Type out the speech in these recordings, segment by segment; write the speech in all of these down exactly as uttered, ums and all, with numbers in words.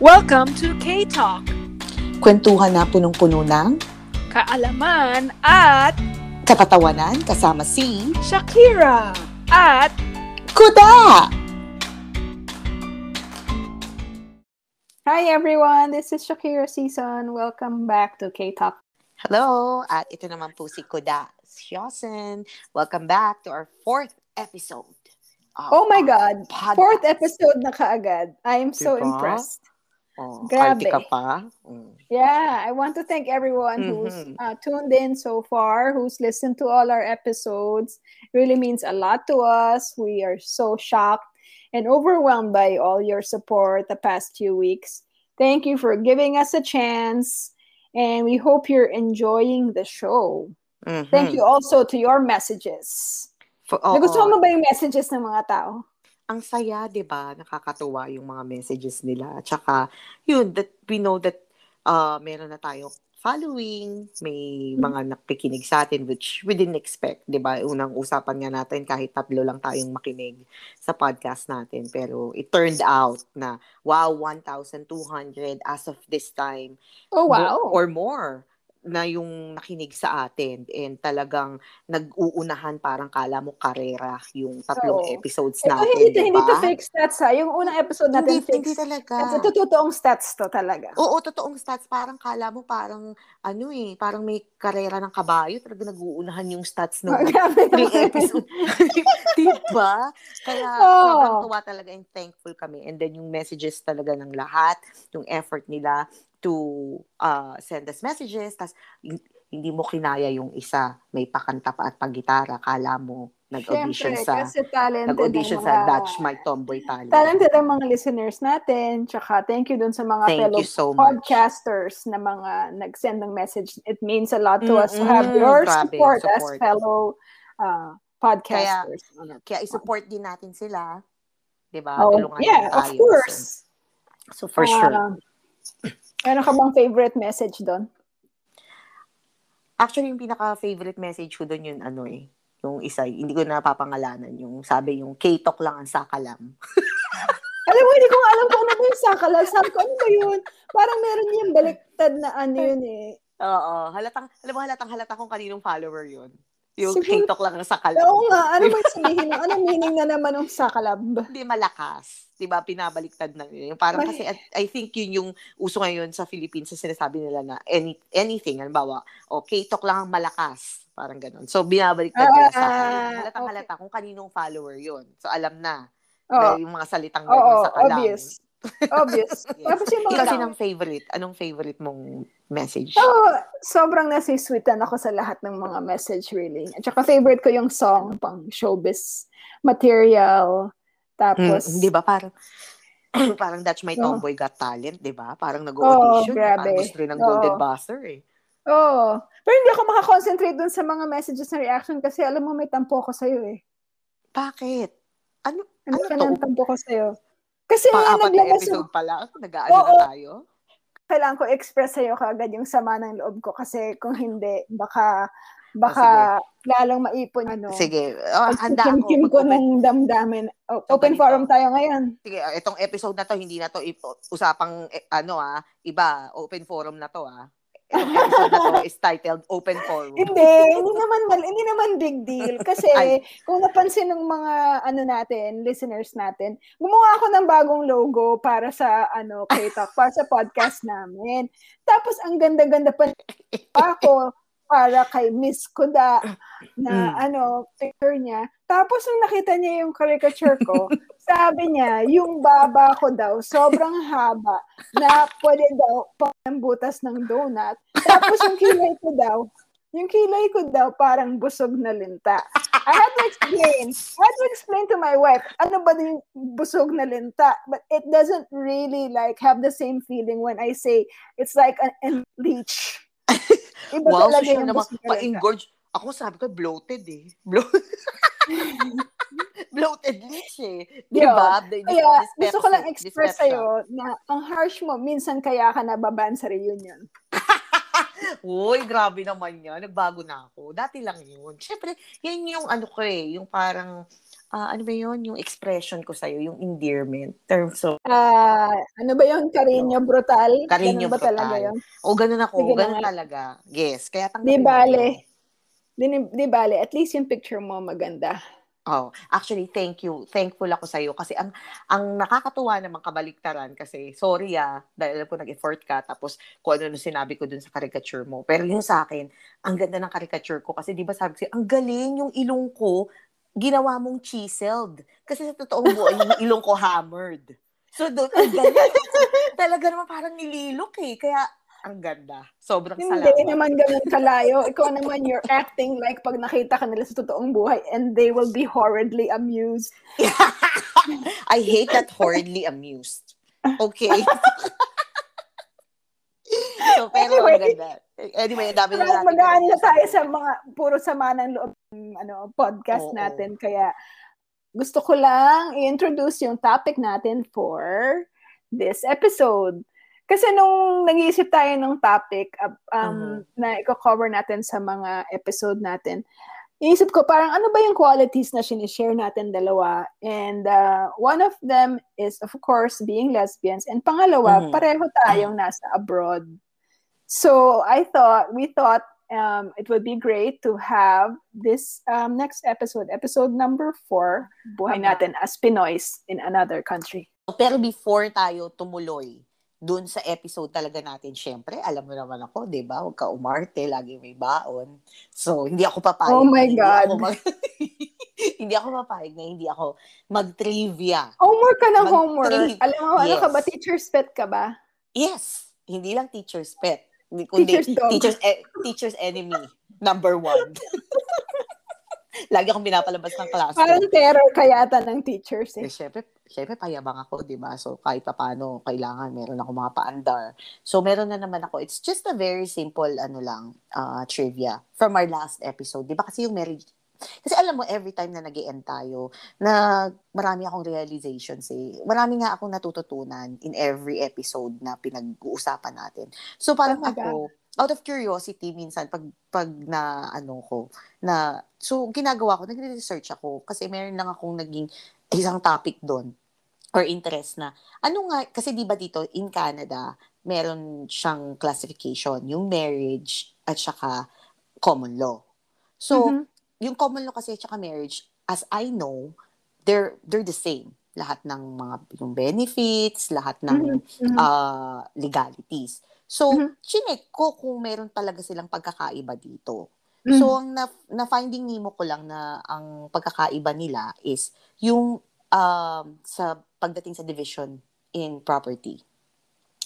Welcome to K-Talk! Kwentuhan na punong-puno ng kaalaman at kapatawanan kasama si Shakira at Kuda! Hi everyone! This is Shakira Sison. Welcome back to K-Talk. Hello! At ito naman po si Kuda Shiosen. Welcome back to our fourth episode. Oh my God! Podcast. Fourth episode na kaagad. I am so diba? impressed. Oh, grabe. Ka pa. Mm. Yeah, I want to thank everyone mm-hmm. who's uh, tuned in so far, who's listened to all our episodes. It really means a lot to us. We are so shocked and overwhelmed by all your support the past few weeks. Thank you for giving us a chance, and we hope you're enjoying the show. Mm-hmm. Thank you also to your messages. For, oh, Nagustuhan oh. mo ba yung messages ng mga tao? Ang saya, di ba? Nakakatuwa yung mga messages nila. At saka, yun, that we know that uh, meron na tayo following, may mga nakikinig sa atin, which we didn't expect, di ba? Unang usapan nga natin, kahit tatlo lang tayong makinig sa podcast natin. Pero it turned out na, wow, one thousand two hundred as of this time. Oh, wow. Mo- or more na yung nakinig sa atin, and talagang nag-uunahan, parang kala mo karera yung tatlong so, episodes natin, ito, hindi, diba? Hindi to fake stats, ha? Yung unang episode natin hindi, fake. Hindi talaga. Ito, totoong stats to talaga. Oo, totoong stats. Parang kala mo, parang, ano eh, parang may karera ng kabayo, talaga nag-uunahan yung stats ng three episode. Diba? Kaya, sobrang tuwa talaga, and thankful kami. And then, yung messages talaga ng lahat, yung effort nila, to uh, send us messages, tas hindi mo kinaya yung isa, may pakanta pa at paggitara, kala mo nag-audition Siyempre, sa nag-audition mga, sa Dutch My Tomboy Talent. Talented ang mga listeners natin, tsaka thank you dun sa mga thank fellow so podcasters na mga nag-send ng message. It means a lot to mm-hmm. us to have your Grabe, support, support as fellow uh, podcasters. Kaya, kaya i-support din natin sila, diba? Oh, yeah, of tayo, course. So, so for uh, sure. Ano ka bang favorite message doon? Actually, yung pinaka-favorite message ko doon yun, ano eh, yung isa, hindi ko napapangalanan, yung sabi, yung K-Talk lang ang sakalam. Alam mo, hindi ko alam kung ano ba yung sakalam. Sabi ko, ano ba yun? Parang meron yung baliktad na ano yun eh. Oo, halatang, alam mo, halatang halata kung kaninong follower yun. Yung Siguro, K-Talk lang ang sakalab. Oo nga, ano ba sabihin? Ano meaning na naman ng sakalab? Hindi malakas. Diba, pinabaliktad na yun. Parang kasi, I think yun yung uso ngayon sa Philippines na sinasabi nila na any, anything, halimbawa, o oh, K-Talk lang ang malakas. Parang ganun. So, binabaliktad nila uh, sakalab. Halatang-halata okay. kung kaninong follower yun. So, alam na. Oh. Yung mga salitang oh, ganun sakalab. Obvious. Obvious. Yes. Ikaw, sinang favorite? Anong favorite mong message? Oh, sobrang nasisweetan ako sa lahat ng mga message, really. At saka favorite ko yung song, pang showbiz material. Tapos... Mm, di ba? Parang, parang That's My Tomboy oh. Got Talent, di ba? Parang nag-audition. Oh, parang gusto rin ng oh. Golden Buzzer, eh. Oo. Oh. Pero hindi ako makakonsentrate dun sa mga messages na reaction kasi alam mo, may tampo ako sa'yo, eh. Bakit? Ano? Ano, ano ka ng tampo ko sa'yo? Kasi pang-apat na episode pa lang, nag-aano na tayo. Kailangan ko express sa'yo kaagad yung sama ng loob ko kasi kung hindi, baka baka oh, lalong maipon. Ano, sige, oh, handa ako. Kim ko ng damdamin. O, so, open ganito. Forum tayo ngayon. Sige, itong episode na to, hindi na to ipo, usapang ano ah, iba, open forum na to ah. Itong episode na to is titled Open Forum. Hindi, hindi naman mal, hindi naman big deal kasi Ay. Kung napansin ng mga ano natin, listeners natin, gumawa ako ng bagong logo para sa ano, K-Talk, para sa podcast namin. Tapos ang ganda-ganda pa ako para kay Miss Kuda na mm. ano, picture niya. Tapos nung nakita niya yung caricature ko, sabi niya, yung baba ko daw, sobrang haba na pwede daw pang butas ng donut. Tapos yung kilay ko daw, yung kilay ko daw parang busog na linta. I had to explain. I had to explain to my wife, ano ba yung busog na linta? But it doesn't really like have the same feeling when I say it's like an leech. Iba wow, so siya naman, pa-engorge. Ako sabi ko, bloated eh. Bloated, bloated leech eh. Diba? Kaya, dispepsi, gusto ko lang express dispepsi. Sa'yo na ang harsh mo, minsan kaya ka nababan sa reunion. Uy, grabe naman yan. Nagbago na ako. Dati lang yun. Siyempre, yan yung ano ko eh, yung parang uh, ano ba yun, yung expression ko sa'yo, yung endearment. Terms of, uh, ano ba yun, Cariño Brutal? Cariño Brutal. Ba talaga yun? O, ganun ako. Sige, ganun talaga. Yes. Kaya tanggapin. Di bale. Di, di bale. At least yung picture mo maganda. Oh, actually, thank you. Thankful ako sa'yo kasi ang ang nakakatuwa naman kabaliktaran kasi, sorry ah, dahil alam ko nag-effort ka tapos kung ano sinabi ko dun sa caricature mo. Pero yun sa akin, ang ganda ng caricature ko kasi di ba sabi ko, ang galing yung ilong ko, ginawa mong chiseled. Kasi sa totoong buhay, yung ilong ko hammered. So, doon, ang galing. Talaga naman parang nililok eh. Kaya, ang ganda. Sobrang hindi salamat. Hindi naman ganun kalayo. Ikaw naman, you're acting like pag nakita ka nila sa totoong buhay and they will be horridly amused. I hate that horridly amused. Okay. So, pero anyway, maganda. Anyway, dami na natin. Magaan na tayo sa mga puro sama ng loob ano, podcast oo, natin. Oo. Kaya gusto ko lang i-introduce yung topic natin for this episode. Kasi nung nag-iisip tayo ng topic um, uh-huh. na i-cover natin sa mga episode natin, iisip ko parang ano ba yung qualities na sinishare natin dalawa? And uh, one of them is, of course, being lesbians. And pangalawa, uh-huh. pareho tayong nasa abroad. So I thought, we thought um, it would be great to have this um, next episode, episode number four, Buhay uh-huh. Natin as Pinoys in Another Country. Pero before tayo tumuloy, doon sa episode talaga natin, syempre, alam mo naman ako, di ba? Huwag ka umarte, lagi may baon. So, hindi ako papayag. Oh my God. Hindi ako, mag- hindi ako papayag na hindi ako mag-trivia. Homework ka ng mag-tri- homework. Alam mo, yes. Ano ka ba? Teacher's pet ka ba? Yes. Hindi lang teacher's pet. Kundi teacher's dog. Teacher's, e- teacher's enemy, number one. Lagi akong pinapalabas ng klase. Parang terror kayata ng teachers eh. Eh syempre, syempre payabang ako, di ba? So, kahit pa paano, kailangan, meron ako mga paandar. So, meron na naman ako. It's just a very simple, ano lang, uh, trivia from our last episode. Di ba? Kasi yung marriage, kasi alam mo, every time na nag-e-end tayo, na marami akong realizations eh. Marami nga akong natututunan in every episode na pinag-uusapan natin. So, parang oh ako, out of curiosity, minsan, pag, pag na, ano ko, na, so, ginagawa ko, nagre-research ako, kasi meron lang akong naging isang topic doon, or interest na, ano nga, kasi di ba dito, in Canada, meron siyang classification, yung marriage, at saka common law. So, mm-hmm. yung common law kasi at saka marriage, as I know, they're they're the same. Lahat ng mga yung benefits, lahat ng mm-hmm. uh, legalities. So, mm-hmm. chinek ko kung meron talaga silang pagkakaiba dito. Mm-hmm. So, ang na- na-finding nimo ko lang na ang pagkakaiba nila is yung uh, sa pagdating sa division in property.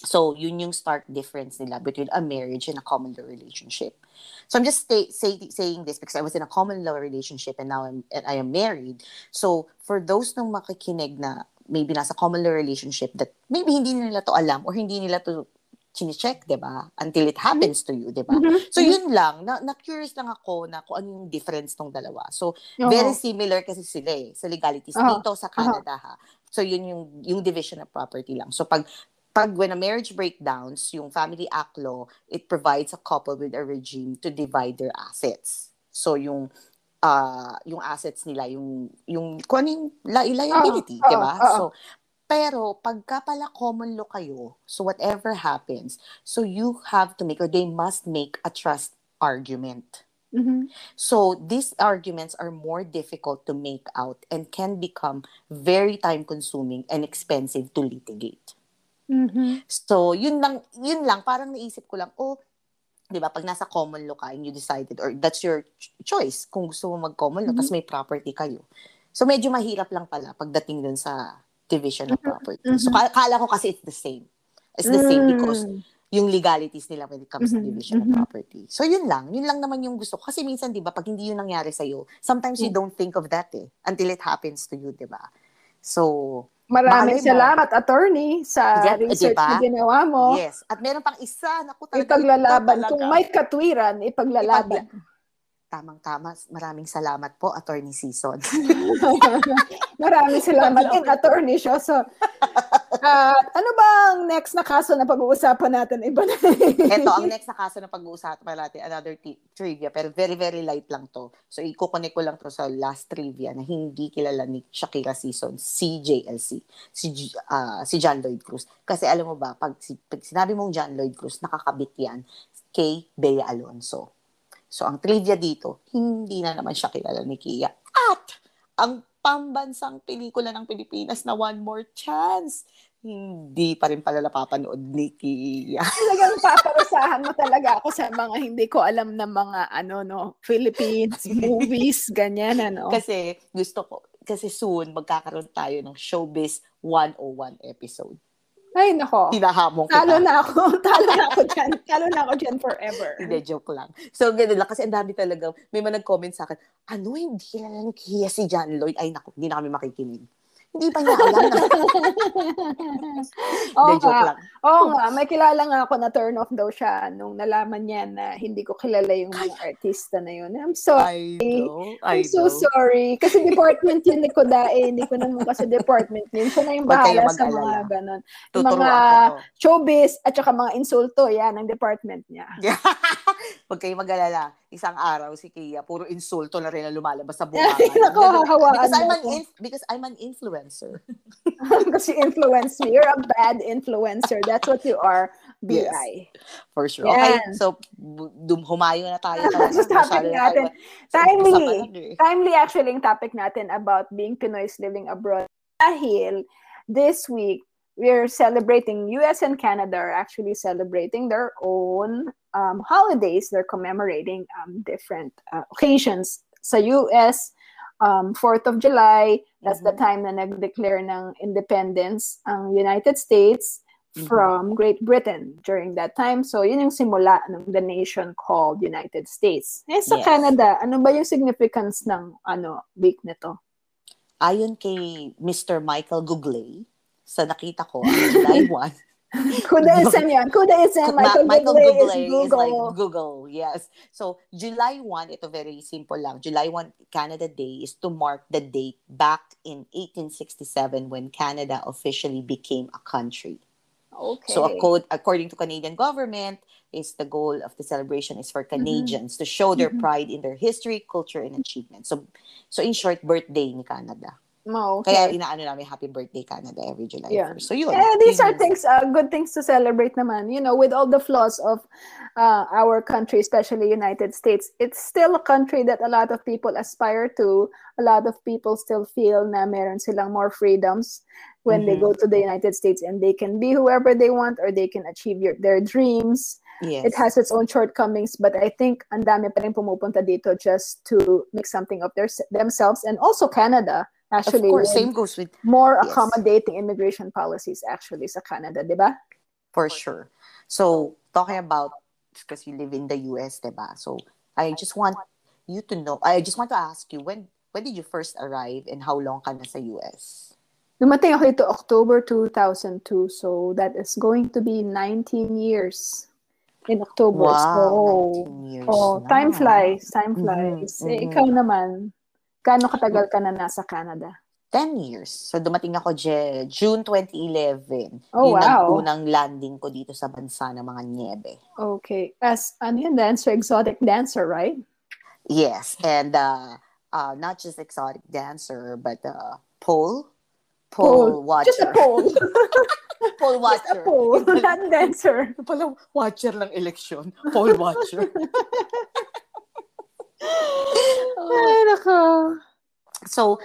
So, yun yung stark difference nila between a marriage and a common law relationship. So, I'm just stay, say, saying this because I was in a common law relationship and now I'm, and I am married. So, for those nung makikinig na maybe nasa common law relationship that maybe hindi nila to alam or hindi nila to chine-check, diba? Until it happens to you, diba? Mm-hmm. So, yun lang. Na, na-curious lang ako na kung ano yung difference nung dalawa. So, uh-huh. very similar kasi sila eh, sa legalities uh-huh. dito sa Canada uh-huh. ha. So, yun yung, yung division of property lang. So, pag Pag when a marriage breakdowns, yung Family Act law, it provides a couple with a regime to divide their assets. So yung uh, yung assets nila, yung yung kunin liability, oh, 'di ba? Oh, oh. So pero pagka pala common law kayo, so whatever happens, so you have to make or they must make a trust argument. Mm-hmm. So these arguments are more difficult to make out and can become very time consuming and expensive to litigate. Mm-hmm. So, yun lang, yun lang, parang naisip ko lang, oh, di ba, pag nasa common law ka and you decided, or that's your ch- choice, kung gusto mo mag-common law, mm-hmm. tapos may property kayo. So, medyo mahirap lang pala pagdating dun sa division of property. Mm-hmm. So, kala ko kasi it's the same. It's the same mm-hmm. because yung legalities nila when it comes mm-hmm. to division mm-hmm. of property. So, yun lang. Yun lang naman yung gusto ko. Kasi minsan, di ba, pag hindi yun nangyari sa'yo, sometimes mm-hmm. you don't think of that eh, until it happens to you, di ba? So, maraming salamat, attorney, sa yeah, research diba? Na ginawa mo. Yes. At meron pang isa. Naku, talaga, ipaglalaban. Talaga. Kung may katwiran, ipaglalaban. Ipagla- Tamang-tama. Maraming salamat po, Attorney Sison. Maraming salamat din, Attorney Sison. Uh, ano ba ang next na kaso na pag-uusapan natin? Iba na. Ito, ang next na kaso na pag-uusapan natin, another t- trivia, pero very, very light lang to. So, ikukunik ko lang to sa last trivia na hindi kilala ni Shakira Sison, si J L C, si, uh, si John Lloyd Cruz. Kasi alam mo ba, pag, pag sinabi mong John Lloyd Cruz, nakakabit yan kay Bea Alonzo. So, ang trivia dito, hindi na naman siya kilala ni Kia. At, ang pambansang pelikula ng Pilipinas na One More Chance, hindi pa rin pala napapanood ni Kia. Talagang paparusahan mo talaga ako sa mga hindi ko alam na mga ano no, Philippines movies, ganyan ano. Kasi gusto ko, kasi soon magkakaroon tayo ng Showbiz one oh one episode. Ay, nako. Tinahamong kita. Talo na ako. Talo na ako dyan. Talo na ako dyan forever. Hindi, joke lang. So, ganun lang. Kasi ang dami talaga. May man nag-comment sa akin, ano, hindi na lang kiya si John Lloyd. Ay, nako. Hindi na kami makikinig. Hindi pa niya alam. Oo nga. Oo nga. May kilala nga ako na turn off daw siya nung nalaman niya na hindi ko kilala yung mga artista na yun. I'm sorry. I know. I I'm so know. sorry. Kasi department yun ni Kuda eh. Hindi ko naman kasi department yun. Siya na yung bahala sa mga ganun. Mga showbiz at saka mga insulto. Yan ang department niya. Huwag kayong mag-alala. Isang araw si Kia, puro insulto na rin na lumalabas sa buka. because, I'm an inf- because I'm an influencer. Because you influence me. You're a bad influencer. That's what you are, B I. Yes, for sure. Yan. Okay, so dum- humayo na tayo. Just topic natin. So, timely. Timely actually yung topic natin about being Pinoy's living abroad. Dahil this week, we're celebrating, U S and Canada are actually celebrating their own um, holidays. They're commemorating um, different uh, occasions. Sa U S, um, fourth of July, that's mm-hmm. the time na nag-declare ng independence ang United States mm-hmm. from Great Britain during that time. So, yun yung simula ng the nation called United States. Eh, sa yes. Canada, ano ba yung significance ng ano week nito? Ayon kay Mister Michael Googley, sa nakita ko, July first. Kuda Shiosen yan. Kuda Shiosen. Michael, Michael Googley is Google. Is like Google, yes. So, July first, ito very simple lang. July first, Canada Day is to mark the date back in eighteen sixty-seven when Canada officially became a country. Okay. So, according to Canadian government, is the goal of the celebration is for Canadians mm-hmm. to show their pride in their history, culture, and achievements. So, so in short, birthday ni Canada. Oh, okay. Kaya inaano namin happy birthday Canada every July. Yeah. So yun. Yeah, these are things, uh, good things to celebrate naman. You know, with all the flaws of uh, our country, especially United States, it's still a country that a lot of people aspire to. A lot of people still feel na meron silang more freedoms when mm-hmm. they go to the United States and they can be whoever they want or they can achieve your, their dreams. Yes. It has its own shortcomings, but I think ang dami pa rin pumupunta dito just to make something of their themselves and also Canada. Actually, of course, same goes with more yes. accommodating immigration policies actually sa Canada, di ba? For sure. So, talking about because you live in the U S, di ba? So, I just want you to know, I just want to ask you, when when did you first arrive and how long ka na sa U S? Dumating ako dito October two thousand two, so that is going to be nineteen years. In October. Wow, so, nineteen years. Oh, na. Time flies, time flies. Mm-hmm. Eh, ikaw naman. Kano katagal ka na nasa Canada? ten years. So, dumating ako Je, June twenty eleven. Oh, wow. Yung unang landing ko dito sa bansa ng mga niebe. Okay. As an dancer, exotic dancer, right? Yes. And uh, uh, not just exotic dancer, but uh, pole. Pole, pole watcher. Just a pole. Pole watcher. Just a pole. Not dancer. Pala, watcher lang election. Pole watcher. Oh. So,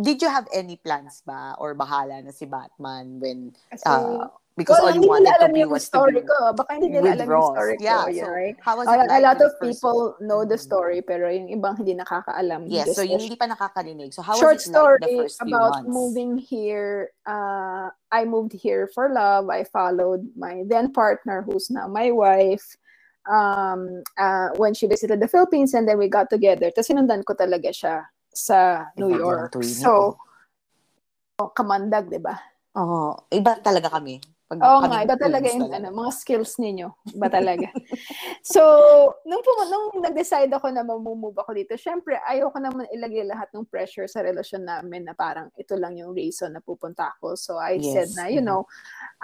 did you have any plans ba or bahala na si Batman when uh, because well, all you wanted to be was to be baka hindi nila alam yung story ko, yeah, yeah, so, right? Like a lot of people story? Know the story pero yung ibang hindi nakakaalam. Yes, so yung hindi pa nakakarinig. So how short was it like the first few months? Short story about moving here. Uh, I moved here for love. I followed my then partner who's now my wife. Um, uh, when she visited the Philippines and then we got together. Tapos sinundan ko talaga siya sa New iba York. So, oh, kamandag, diba? Oo. Oh, iba talaga kami. Pag- Oo nga, ito talaga yung ano, mga skills ninyo. Ba talaga? So, nung, pum- nung nag-decide ako na mamumove ako dito, syempre, ayoko naman ilagay lahat ng pressure sa relasyon namin na parang ito lang yung reason na pupunta ako. So, I yes. said na, you know,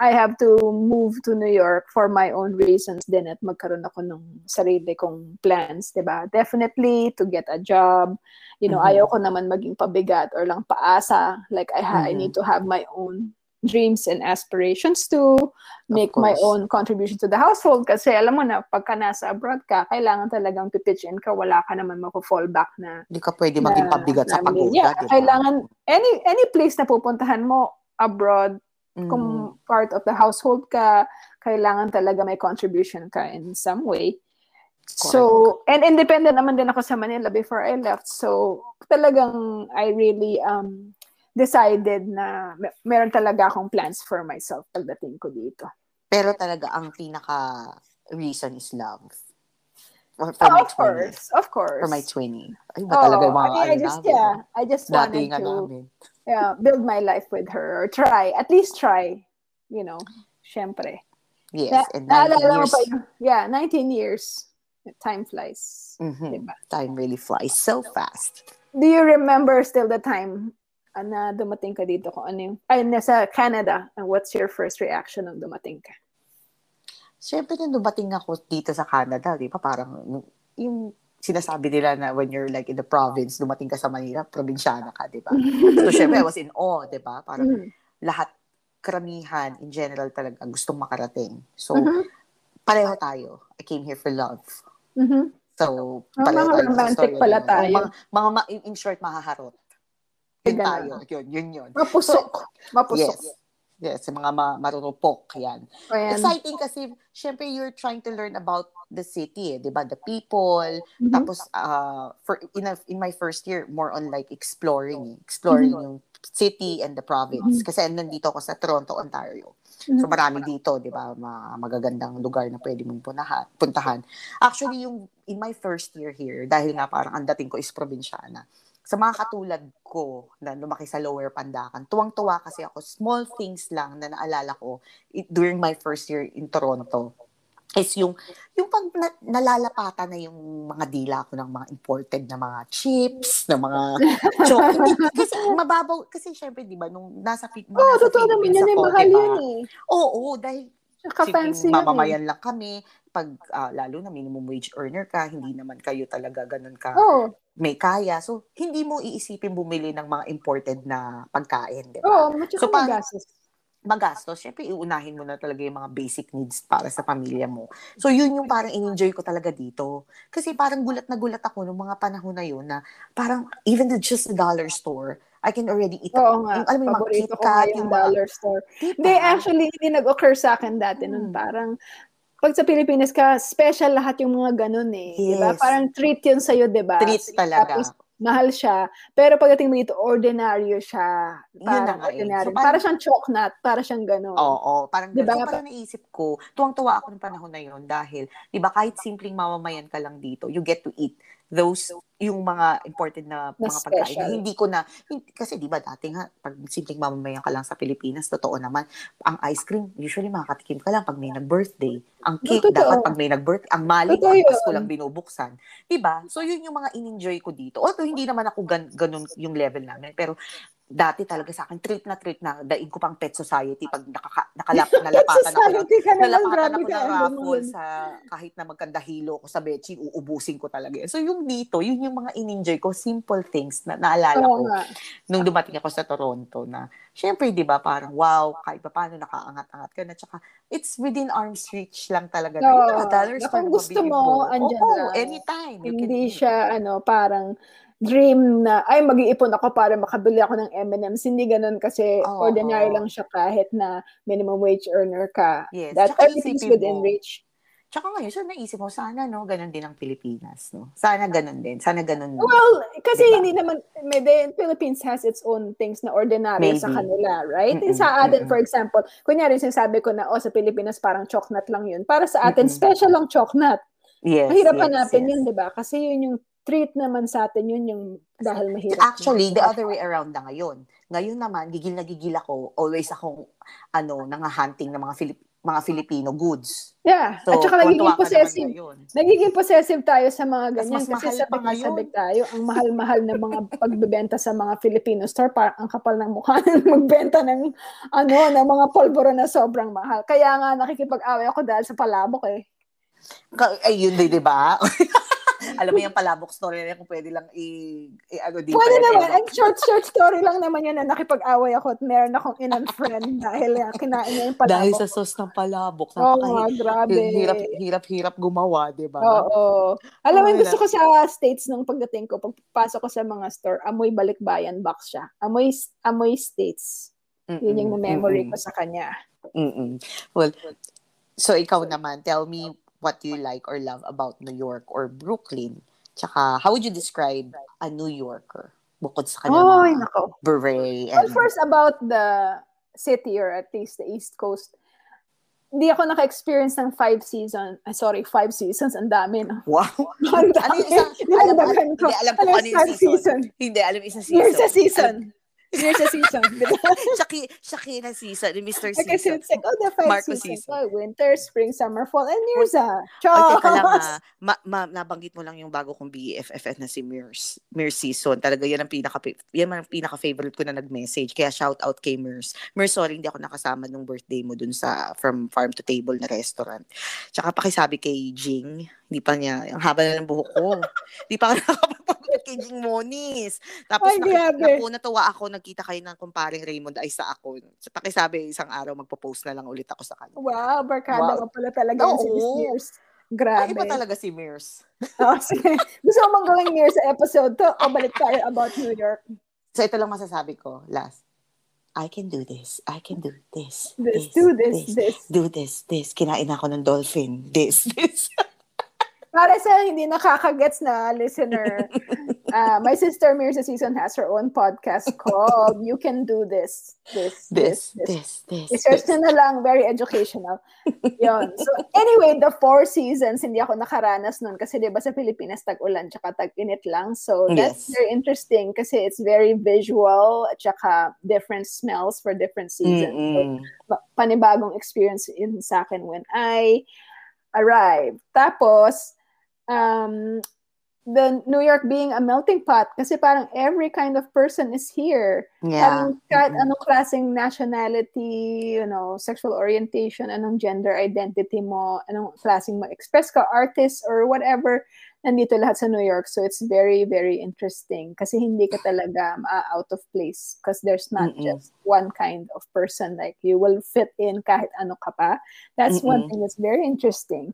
I have to move to New York for my own reasons din at magkaroon ako ng sarili kong plans, diba? Definitely, to get a job. You know, mm-hmm. ayoko naman maging pabigat or lang paasa. Like, I, ha- mm-hmm. I need to have my own dreams and aspirations to make my own contribution to the household kasi alam mo na pagka nasa abroad ka kailangan talagang pitch in ka, wala ka naman mako-fall back na hindi ka pwede na, maging pabigat na, sa pagod yeah, diba? Kailangan any any place na pupuntahan mo abroad mm. kung part of the household ka kailangan talaga may contribution ka in some way. Correct. So, and independent naman din ako sa Manila before I left, so talagang I really um decided na mer- meron talaga akong plans for myself pagdating ko dito. Pero talaga ang pinaka reason is love. For, for oh, of course, of course. For my twenty. Ay, ba oh, talaga yung mga I, mean, I just, namin. yeah, I just wanted to yeah, build my life with her or try, at least try, you know, syempre. Yes, na, and nineteen years. Pa, yeah, nineteen years. Time flies. Mm-hmm. Diba? Time really flies so fast. Do you remember still the time na dumating ka dito, kung ano yung, ay, nasa Canada, and what's your first reaction nung dumating ka? Siyempre, nung dumating ako dito sa Canada, di ba, parang, yung sinasabi nila na when you're like in the province, dumating ka sa Manila, probinsyana ka, di ba? So, siyempre, I was in awe, di ba? Parang, mm-hmm. lahat, karamihan, in general talaga, gustong makarating. So, mm-hmm. pareho tayo. I came here for love. Mm-hmm. So, pareho oh, mga tayo. Romantic pala tayo. Mga, mga, mga, in short, mahaharot. Yun tayo. Yun, yun, yun. Mapusok. Mapusok. Yes. Yes, mga ma- marurupok. Yan. Ayan. Exciting kasi, syempre, you're trying to learn about the city, eh, diba? The people. Mm-hmm. Tapos, uh, for in, a, in my first year, more on like exploring. Exploring mm-hmm. yung city and the province. Mm-hmm. Kasi nandito ako sa Toronto, Ontario. Mm-hmm. So, marami dito, diba? Mga magagandang lugar na pwede mong punahan, puntahan. Actually, yung in my first year here, dahil nga parang ang dating ko is probinsyana. Sa mga katulad ko na lumaki sa Lower Pandacan, tuwang-tuwa kasi ako, small things lang na naalala ko it, during my first year in Toronto is yung, yung pag na, nalalapatan na yung mga dila ko ng mga imported na mga chips, na mga chocolate. Kasi mababaw, kasi syempre, di ba, nung nasa Philippines oh, ako, totoo naman yun, mahal yun eh. Oo, dahil sige, mamamayan lang kami. Pag, uh, lalo na minimum wage earner ka, hindi naman kayo talaga ganun ka oh. may kaya. So, hindi mo iisipin bumili ng mga imported na pagkain, di ba? Oo, oh, matyo so, magastos. Magastos, syempre, iunahin mo na talaga yung mga basic needs para sa pamilya mo. So, yun yung parang in-enjoy ko talaga dito. Kasi parang gulat na gulat ako nung mga panahon na yun na parang even the just the dollar store, I can already eat. Oo nga. Yung, alam mo yung mga KitKat, yung dollar store. Diba? They actually, hindi nag-occur sa akin dati hmm. nun. Parang, pag sa Pilipinas ka, special lahat yung mga ganun eh. Yes. Diba? Parang treat yun sa'yo, diba? Treat talaga. Tapos, mahal siya. Pero pagdating mo dito, ordinaryo siya. Parang ordinaryo. So, parang, para siyang choknat, para siyang ganun. Oo, oo parang diba? Ganun. So, parang naisip ko, tuwang-tuwa ako ng panahon na yun dahil, diba, kahit simpleng mamamayan ka lang dito, you get to eat those, yung mga imported na, na mga pagkain. Na hindi ko na, hindi, kasi diba dati nga, pag simpleng mamamayan ka lang sa Pilipinas, totoo naman, ang ice cream, usually makakatikim ka lang pag may nag-birthday. Ang cake, no, dapat pag may nag-birthday. Ang mali, ang Pasko lang binubuksan. Diba? So, yun yung mga in-enjoy ko dito. Although, hindi naman ako gan- ganun yung level namin, pero dati talaga sa akin, trip na trip na, daing ko pang Pet Society pag nakaka, nakalap, nalapatan ako, na, nalapatan ako ng raffle sa, kahit na magkandahilo ko sa Bechi, uubusin ko talaga. So yung dito, yun yung mga in-enjoy ko, simple things na naalala oh, ko nga. Nung dumating ako sa Toronto na, syempre, di ba, parang wow, kahit pa paano nakaangat-angat ka na, tsaka, it's within arm's reach lang talaga. No, dollars kung gusto mo, andyan oh, lang. Anytime. Hindi siya, ano, parang, dream na, ay, mag-iipon ako para makabili ako ng M and M's. Hindi ganun kasi oh, ordinary oh. lang siya kahit na minimum wage earner ka. Yes. That everything's within reach. Tsaka ngayon, so naisip mo, sana, no, ganun din ang Pilipinas, no? Sana ganun din. Sana ganun din. Well, kasi diba? Hindi naman, may, the Philippines has its own things na ordinary maybe. Sa kanila, right? Mm-mm, sa atin, mm-mm. for example, kunyari, sinasabi ko na, oh, sa Pilipinas, parang choknat lang yun. Para sa atin, mm-mm. special lang choknat. Yes, mahirap yes, hanapin yes. yun, diba? Kasi yun yung treat naman sa atin yun yung dahil mahirap. Actually, na. The other way around na ngayon. Ngayon naman, gigil na gigil ako, always akong ano, nangahunting ng mga Filip- mga Filipino goods. Yeah. So, at saka nagiging possessive. Nagiging possessive tayo sa mga ganyan. Mas kasi sabik-sabik tayo. Ang mahal-mahal na mga pagbebenta sa mga Filipino store, parang ang kapal ng mukha ng magbenta ng ano, ng mga polvoro na sobrang mahal. Kaya nga nakikipag-away ako dahil sa palabok eh. Ayun din, di ba? Alam mo yung palabok story na yun, kung pwede lang i-, i- ano dito. Pwede naman. Ang short, short story lang naman yan na nakipag-away ako at meron akong in-unfriend dahil kinain niya yung palabok. Dahil sa sauce ng palabok. Oo, oh, grabe. Hirap, hirap, hirap gumawa, di ba? Oo. Oh, oh. Alam mo, oh, gusto ko sa States nung pagdating ko, pagpasok ko sa mga store, amoy balikbayan box siya. Amoy, amoy States. Mm-mm, yun yung memory mm-mm. ko sa kanya. Mm-mm. Well, so ikaw naman, tell me, what do you like or love about New York or Brooklyn? Tsaka, how would you describe a New Yorker? Bukod sa kanilang oh, beret. And... Well, first about the city or at least the East Coast. Hindi ako naka-experience ng five seasons. Uh, sorry, five seasons. Ang dami. No? Wow. Ang dami. Alam ko ano yung isang ano, ano ano season. season. Hindi, alam isa season. Mirza Sison. Mirza Sison. Shakira Sison. Mister Sison. Kasi it's like, oh, the five seasons. Oh, winter, spring, summer, fall, and Mirza. Ciao! Teka lang ha. Ma- ma- nabanggit mo lang yung bago kong B F F na si Mirz. Mirza Sison. Talaga yan ang pinaka- yan ang pinaka-favorite ko na nag-message. Kaya shout out kay Mirz. Mirz, sorry, hindi ako nakasama nung birthday mo dun sa from farm to table na restaurant. Tsaka pakisabi kay Jing. Hindi pa niya. Ang haba na ng buhok ko. Hindi pa ako nakapagpagulit kay Jing Moniz. Tapos ay, na, na po, natuwa ako na nakita kayo ng kumparing Raymond ay sa ako. So, pakisabi, isang araw magpo-post na lang ulit ako sa kanya. Wow, barkada wow. Ko pala talaga oh, si Mirz. Grabe. Ay, iba talaga si Mirz. Oh, gusto mo gawing Mirz sa episode to? O balik tayo about New York. So, ito lang masasabi ko. Last. I can do this. I can do this. This, this do this, this, this. Do this, this. Kinain ako ng dolphin. This, this. Para sa hindi nakakagets na listener, uh, my sister Mirza Sison has her own podcast called You Can Do This, This, This, This, This. Research na na lang, very educational. Yun. So anyway, the four seasons, hindi ako nakaranas nun kasi diba sa Pilipinas, tag-ulan tsaka tag-init lang. So that's yes. very interesting kasi it's very visual tsaka different smells for different seasons. Mm-hmm. So, panibagong experience in sa akin when I arrive. Tapos, Um, the New York being a melting pot kasi parang every kind of person is here. Yeah. Having kahit mm-hmm. anong klaseng nationality, you know, sexual orientation, anong gender identity mo, anong klaseng ma-express ka, artist or whatever, nandito lahat sa New York. So it's very, very interesting kasi hindi ka talaga uh, out of place because there's not mm-hmm. just one kind of person. Like, you will fit in kahit ano ka pa. That's mm-hmm. one thing that's very interesting.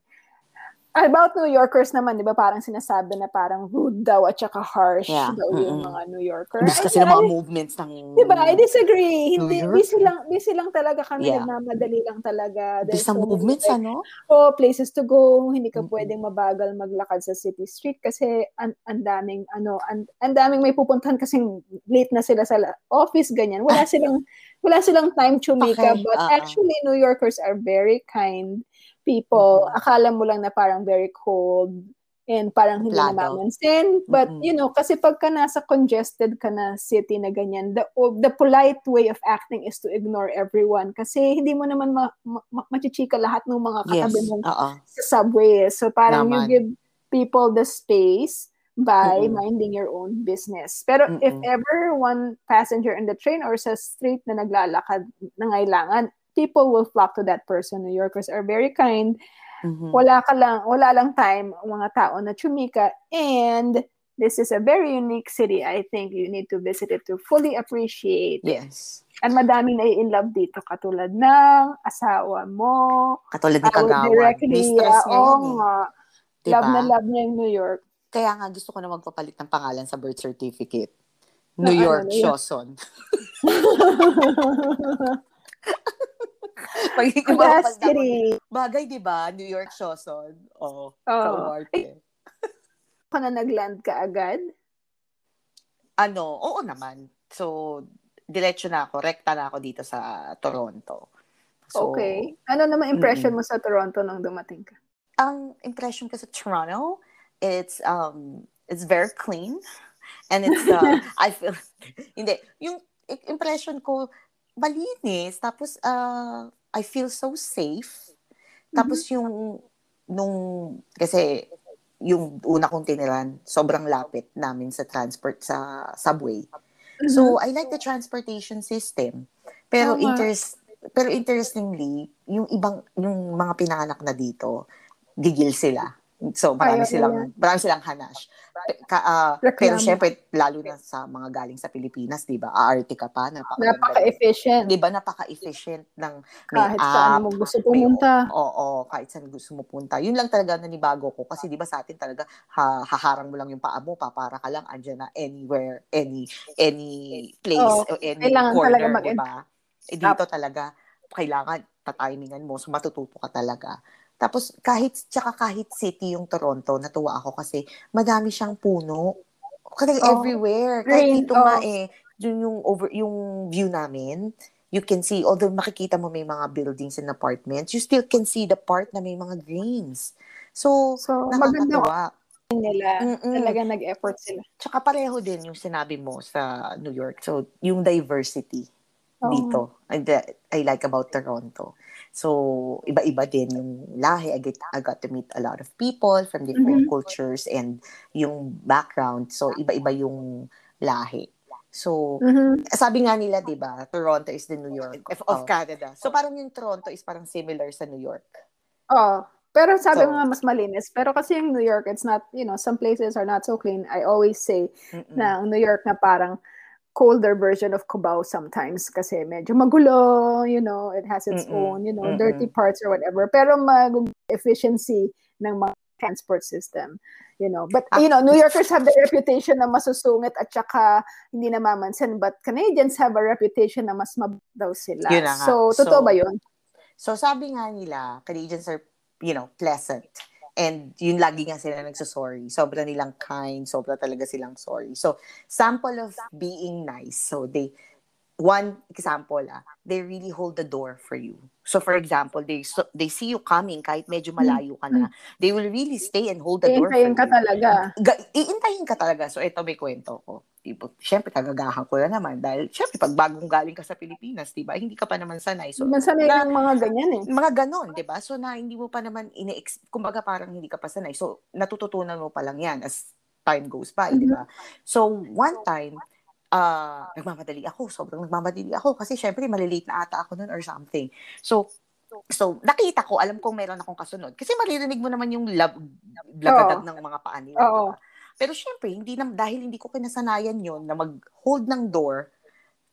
About New Yorkers naman, di ba, parang sinasabi na parang rude daw at saka harsh yeah. daw yung mm-hmm. mga New Yorkers. Kasi yung mga movements ng... Di ba? I disagree. Hindi, busy lang, busy lang talaga kami. Yeah. Nagmamadali lang talaga. There's some movements, like, ano? Oh, places to go. Hindi ka mm-hmm. pwedeng mabagal maglakad sa city street kasi an- andaming, ano, an- andaming may pupuntahan kasi late na sila sa office, ganyan. Wala silang, wala silang time to make up. But uh-huh. actually, New Yorkers are very kind people. Mm-hmm. Akala mo lang na parang very cold and parang hindi na mamansin. But, mm-hmm. you know, kasi pagka nasa congested ka na city na ganyan, the, the polite way of acting is to ignore everyone kasi hindi mo naman ma- ma- machichika lahat ng mga katabi yes. mong uh-uh. sa subway. So, parang naman. You give people the space by mm-hmm. minding your own business. Pero mm-hmm. if ever one passenger in the train or sa street na naglalakad nangailangan, people will flock to that person. New Yorkers are very kind. Mm-hmm. Wala ka lang, wala lang time mga tao na chumika. And this is a very unique city. I think you need to visit it to fully appreciate. Yes. And madaming nai-inlove dito. Katulad ng asawa mo. Katulad ni Kagawa. Directly. Oo nga. Diba? Love na love niya yung New York. Kaya nga gusto ko na magpapalit ng pangalan sa birth certificate. New no, York Shiosen. Magiging mapagdang bagay, di ba? New York Shiosen. Oo. Oh, oh. Kung na nag-land ka agad? Ano? Oo naman. So, diretso na ako. Rekta na ako dito sa Toronto. So, okay. Ano naman impression mm-hmm. mo sa Toronto nung dumating ka? Ang impression ko sa Toronto, it's um it's very clean. And it's, uh, I feel, hindi, yung impression ko, malinis. Tapos, uh, I feel so safe. Mm-hmm. Tapos yung, nung, kasi, yung una kong tiniran, sobrang lapit namin sa transport, sa subway. Mm-hmm. So, I like the transportation system. Pero, oh, interest, pero interestingly, yung ibang, yung mga pinanganak na dito, gigil sila. So, marami silang, marami silang hanash. Ka, uh, pero syempre, lalo na sa mga galing sa Pilipinas, di ba? Aarte ka pa. Napaka- napaka-efficient. Di ba? Napaka-efficient ng may kahit app. Kahit saan mo gusto pumunta. Oo, oh, oh, kahit saan gusto mo punta. Yun lang talaga nanibago ko. Kasi di ba sa atin talaga, ha, haharang mo lang yung paa mo, papara ka lang, andyan na anywhere, any any place, oh, or any corner, mag- di ba? E dito up. Talaga, kailangan tatimingan mo. So, matututo ka talaga. Tapos, kahit, tsaka kahit city yung Toronto, natuwa ako kasi madami siyang puno. Kasi oh, everywhere. Kahit rain, dito oh. ma eh, yung, yung, over, yung view namin, you can see, although makikita mo may mga buildings and apartments, you still can see the part na may mga greens. So, so nakakatawa. Nila. Mm-mm. Talaga nag-effort sila. Tsaka pareho din yung sinabi mo sa New York. So, yung diversity oh. dito. And that I like about Toronto. So, iba-iba din yung lahi. I, get, I got to meet a lot of people from different mm-hmm. cultures and yung background. So, iba-iba yung lahi. So, mm-hmm. sabi nga nila, di ba, Toronto is the New York of, of Canada. So, parang yung Toronto is parang similar sa New York. Oh, pero sabi so, mo nga mas malinis. Pero kasi yung New York, it's not, you know, some places are not so clean. I always say mm-mm. na New York na parang colder version of Cubao sometimes kasi medyo magulo, you know, it has its mm-mm, own, you know, mm-mm. dirty parts or whatever. Pero mag-efficiency ng mga transport system, you know. But, ah, you know, New Yorkers have the reputation na masusungit at saka hindi namamansin. But Canadians have a reputation na mas mab- daw sila. So, totoo so, ba yun? So, sabi nga nila, Canadians are, you know, pleasant. And yun lagi nga sila nagsusorry. Sobra nilang kind, sobra talaga silang sorry. So, sample of being nice. So, they, one example, ah, they really hold the door for you. So, for example, they so, they see you coming kahit medyo malayo ka na. They will really stay and hold the door for you. Iintayin ka talaga. Iintayin ka talaga. So, ito may kwento ko. Tipo, syempre, kagagahan ko na naman dahil syempre, pag bagong galing ka sa Pilipinas, diba, hindi ka pa naman sanay. So, sanay ng mga ganyan eh. Mga ganon, diba? So, na hindi mo pa naman, ine-ex- kumbaga parang hindi ka pa sanay. So, natututunan mo pa lang yan as time goes by, mm-hmm. diba? So, one time, uh, nagmamadali ako. Sobrang nagmamadali ako kasi syempre, malilate na ata ako nun or something. So, So, nakita ko, alam kong meron akong kasunod. Kasi maririnig mo naman yung lab- lagadag oh. ng mga paan nila. Oo. Oh. Diba? Pero syempre, hindi na, dahil hindi ko kinasanayan yon na mag-hold ng door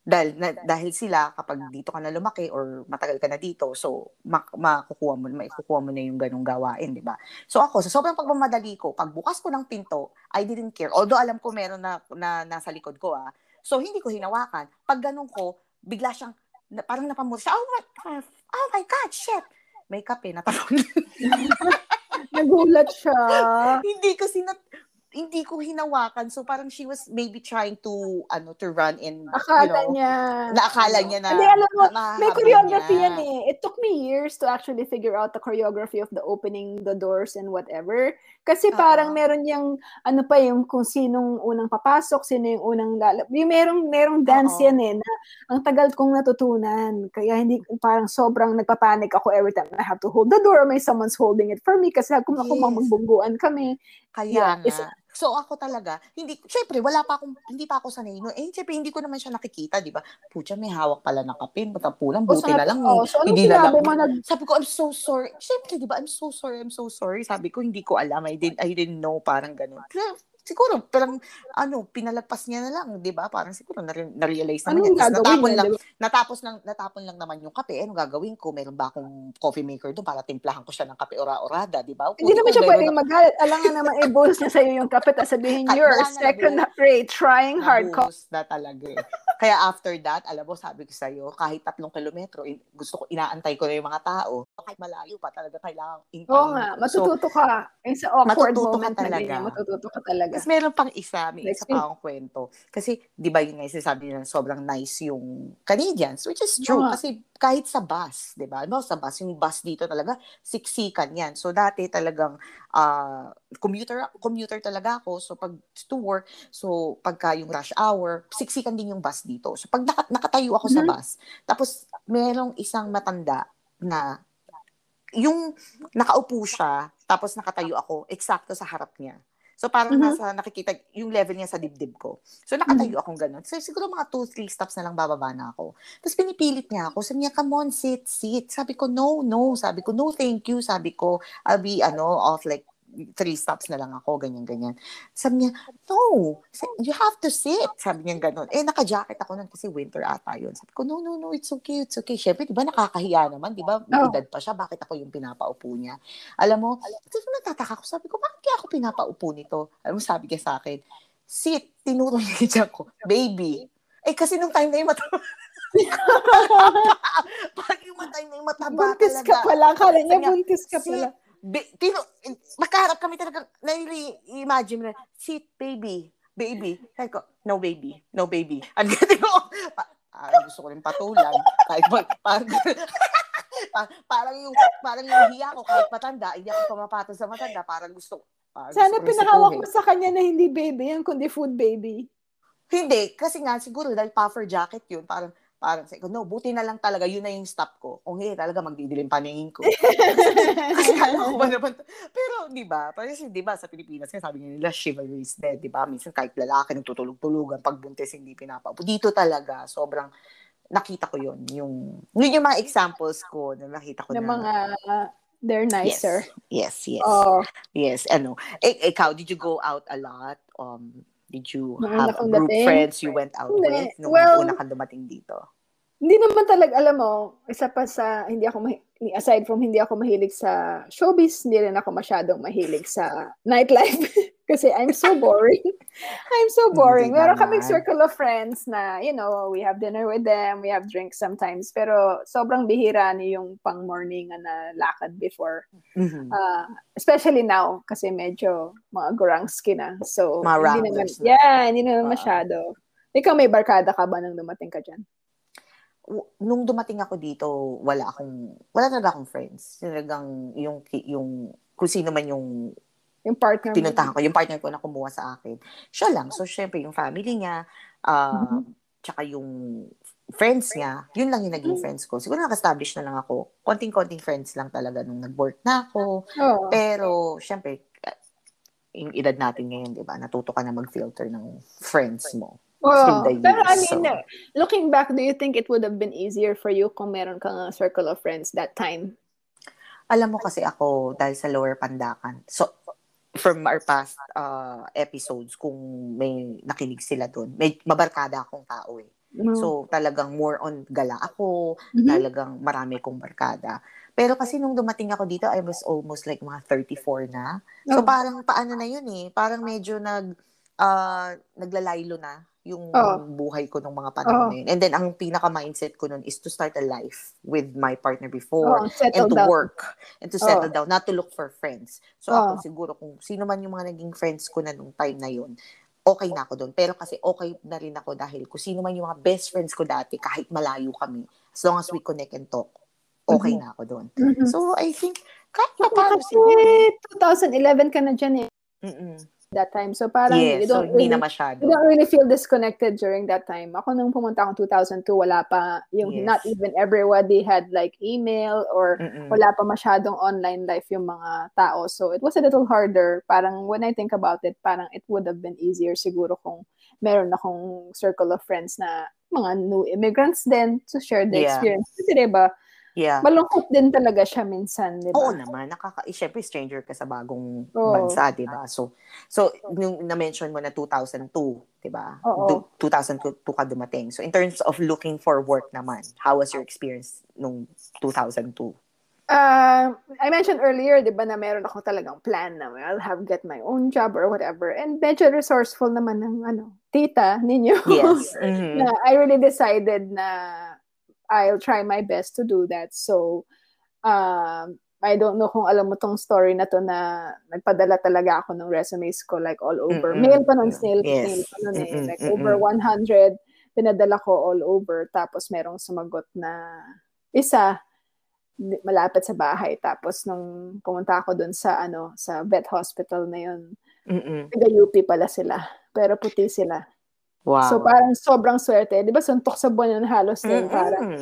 dahil, na, dahil sila kapag dito ka na lumaki or matagal ka na dito, so mak- makukuha mo, maikukuha mo na yung ganung gawain, di ba? So ako, sa sobrang pagmamadali ko, pagbukas ko ng pinto, I didn't care. Although alam ko meron na, na nasa likod ko, ah. So hindi ko hinawakan. Pag ganun ko, bigla siyang, na, parang napamura siya, oh my, oh my God, shit! May kape, natapon. Nagulat siya. Hindi ko sinat... hindi ko hinawakan. So, parang she was maybe trying to, ano, to run in, akala you know, niya. Naakala niya na. Hindi, alam mo, may choreography niya. Yan eh. It took me years to actually figure out the choreography of the opening, the doors, and whatever. Kasi parang uh-huh. meron yung, ano pa yung, kung sinong unang papasok, sino yung unang lalap. Yung merong, merong dance uh-huh. yan eh, na ang tagal kong natutunan. Kaya hindi, parang sobrang nagpapanik ako every time I have to hold the door, may someone's holding it for me kasi kung yes. ako magbungguan kami. Kaya yeah, nga. So, ako talaga, hindi, syempre, wala pa akong, hindi pa ako sanay. No? Eh, syempre, hindi ko naman siya nakikita, di ba? Pucha, may hawak pala na kape, matapulang, buti na lang. Oh, so, hindi na lang. Manag- sabi ko, I'm so sorry. Syempre, di ba? I'm so sorry, I'm so sorry. Sabi ko, hindi ko alam. I didn't, I didn't know, parang ganun. Siguro, parang, ano, pinalagpas niya na lang, di ba? Parang siguro, nare- narealize naman niya. Natapon yan, lang, diba? natapos lang, natapon lang naman yung kape. Ano gagawin ko? Meron ba akong coffee maker doon para timplahan ko siya ng kape ora-orada, di ba? Hindi naman siya pwedeng na- mag- alangan naman, i-boost niya sa'yo yung kape, tapos sabihin, you're second grade, trying hard coffee. Boost na talaga. Kaya after that, alam mo, sabi ko sa'yo, kahit tatlong kilometro, in- gusto ko, inaantay ko na yung mga tao. Kahit malayo pa talaga, kailangan. Oo nga, matututo so, ka. It's an awkward moment. Matututo ka talaga. Matututo ka talaga. Tapos meron pang isa, may isa pa akong kwento. Kasi, di ba yun nga, sinasabi nila sobrang nice yung Canadians, which is true. Yeah. Kasi kahit sa bus, di ba? Ano, sa bus, yung bus dito talaga, siksikan yan. So, dati talagang uh, commuter, commuter talaga ako. So, pag to work, so, pagka yung rush hour, siksikan din yung bus dito. So, pag naka- nakatayo ako mm-hmm. sa bus, tapos merong isang matanda na yung nakaupo siya, tapos nakatayo ako, eksakto sa harap niya. So, parang mm-hmm. nasa, nakikita, yung level niya sa dibdib ko. So, nakatayo mm-hmm. akong ganun. So, siguro mga two, three steps na lang bababa na ako. Tapos, pinipilit niya ako. Sabi niya, come on, sit, sit. Sabi ko, no, no. Sabi ko, no, thank you. Sabi ko, I'll be, ano, off like, three stops na lang ako, ganyan, ganyan. Sabi niya, no, you have to sit. Sabi niya, ganun. Eh, naka-jacket ako nun kasi winter ata yun. Sabi ko, no, no, no, it's okay, it's okay. Siyempre, di ba nakakahiya naman? Di ba, may edad pa siya. Bakit ako yung pinapaupo niya? Alam mo, so, natataka ko. Sabi ko, bakit kaya ako pinapaupo nito? Alam mo, sabi niya sa akin, sit, tinuro niya ko, baby. Eh, kasi nung time na yung matapos. Parang yung time na yung matapos. Buntis ka pala. Kala niya, buntis ka pala. Be, tino, makaharap kami talaga, nai-imagine na, sit, baby, baby. Sabi ko, no baby, no baby. Ang gati ko, parang gusto ko rin patulan. Kahit ba, parang, parang yung, parang yung hiya ko, kahit matanda, hindi ako pamapata sa matanda, parang gusto ko. Sana pinakawak mo sa kanya na hindi baby yan, kundi food baby. Hindi, kasi nga, siguro, dahil puffer jacket yun, parang, parang sabi ko, no, buti na lang talaga, yun na yung stop ko. O okay, talaga, magdidilim paningin ko. Kasi kala ko ba naman. Pero, di ba, parang di ba, sa Pilipinas, sabi nila, chivalry is dead, di ba? Minsan kahit lalaki, nagtutulog-tulugan, pag buntis, hindi pinapaupo. Dito talaga, sobrang, nakita ko yun. Yung, yun yung mga examples ko, na nakita ko na. Ng mga, uh, they're nicer. Yes, yes. Yes, oh. Yes ano. Eh, ikaw, did you go out a lot? Um, Did you have a group dating. friends you went out hindi. with nung well, una kang dumating dito? Hindi naman talaga, alam mo, isa pa sa, hindi ako, ma- aside from hindi ako mahilig sa showbiz, hindi rin ako masyadong mahilig sa nightlife. Kasi I'm so boring. I'm so boring. Meron kaming circle of friends na, you know, we have dinner with them, we have drinks sometimes, pero sobrang bihira na yung pang-morning na lakad before. Mm-hmm. Uh, especially now, kasi medyo mga gurangski na. So, Marang, hindi naman, yeah, hindi naman uh, masyado. Ikaw, may barkada ka ba nang dumating ka dyan? Nung dumating ako dito, wala akong, wala talaga akong friends. Talagang yung, yung, kung sino man yung Yung partner pinuntahan ko, yung partner ko na kumuha sa akin. Siya lang. So, syempre, yung family niya, uh, mm-hmm. tsaka yung friends niya, yun lang yung naging mm-hmm. friends ko. Siguro naka-establish na lang ako. Konting-konting friends lang talaga nung nag-work na ako. Oh. Pero, syempre, yung edad natin ngayon, di ba? Natuto ka na mag-filter ng friends mo. Oh. Years, pero, I mean, so. Looking back, do you think it would have been easier for you kung meron kang circle of friends that time? Alam mo kasi ako, dahil sa Lower Pandakan, so, from our past uh, episodes, kung may nakinig sila doon, may mabarkada akong tao eh. Mm-hmm. So, talagang more on gala ako, mm-hmm. talagang marami kong barkada. Pero kasi nung dumating ako dito, I was almost like mga thirty-four na. So, oh. parang paano na yun eh. Parang medyo nag, uh, naglalaylo na yung oh. buhay ko nung mga panahon oh. na yun. And then, ang pinaka-mindset ko nun is to start a life with my partner before oh, and to down. work and to settle oh. down, not to look for friends. So, oh. ako siguro kung sino man yung mga naging friends ko na nung time na yun, okay na ako doon. Pero kasi okay na rin ako dahil kung sino man yung mga best friends ko dati, kahit malayo kami, as long as we connect and talk, okay mm-hmm. na ako doon. Mm-hmm. So, I think, kahit paano siguro. twenty eleven ka na dyan eh. Mm-mm. That time. So, parang, yes, you, don't so, really, you don't really feel disconnected during that time. Ako nung pumunta akong two thousand two, wala pa, yung yes. not even everybody had like email or Mm-mm. wala pa masyadong online life yung mga tao. So, it was a little harder. Parang, when I think about it, parang it would have been easier siguro kung meron akong circle of friends na mga new immigrants din to share the yeah. experience. Kasi, diba? Yeah. Malungkot din talaga siya minsan, di ba? Oo naman, nakaka siyempre stranger ka sa bagong oh. bansa, di ba? So so nung na-mention mo na two thousand two, di ba? Oh, oh. two thousand two ka dumating. So in terms of looking for work naman, how was your experience nung two thousand two? Uh, I mentioned earlier, di ba, na meron ako talagang plan na I'll have get my own job or whatever. And medyo resourceful naman ng ano, tita ninyo. Yes. Mm-hmm. na I really decided na I'll try my best to do that. So, um, I don't know kung alam mo tong story na to na nagpadala talaga ako ng resumes ko like all over. Mm-mm. Mail pa nun, snail, yes. snail pa nun eh. Like Mm-mm. over one hundred, pinadala ko all over. Tapos merong sumagot na isa malapit sa bahay. Tapos nung pumunta ako dun sa ano sa vet hospital na yun, taga-U P pala sila. Pero puti sila. Wow. So parang sobrang swerte. Di ba suntok sa buwan yun halos din parang...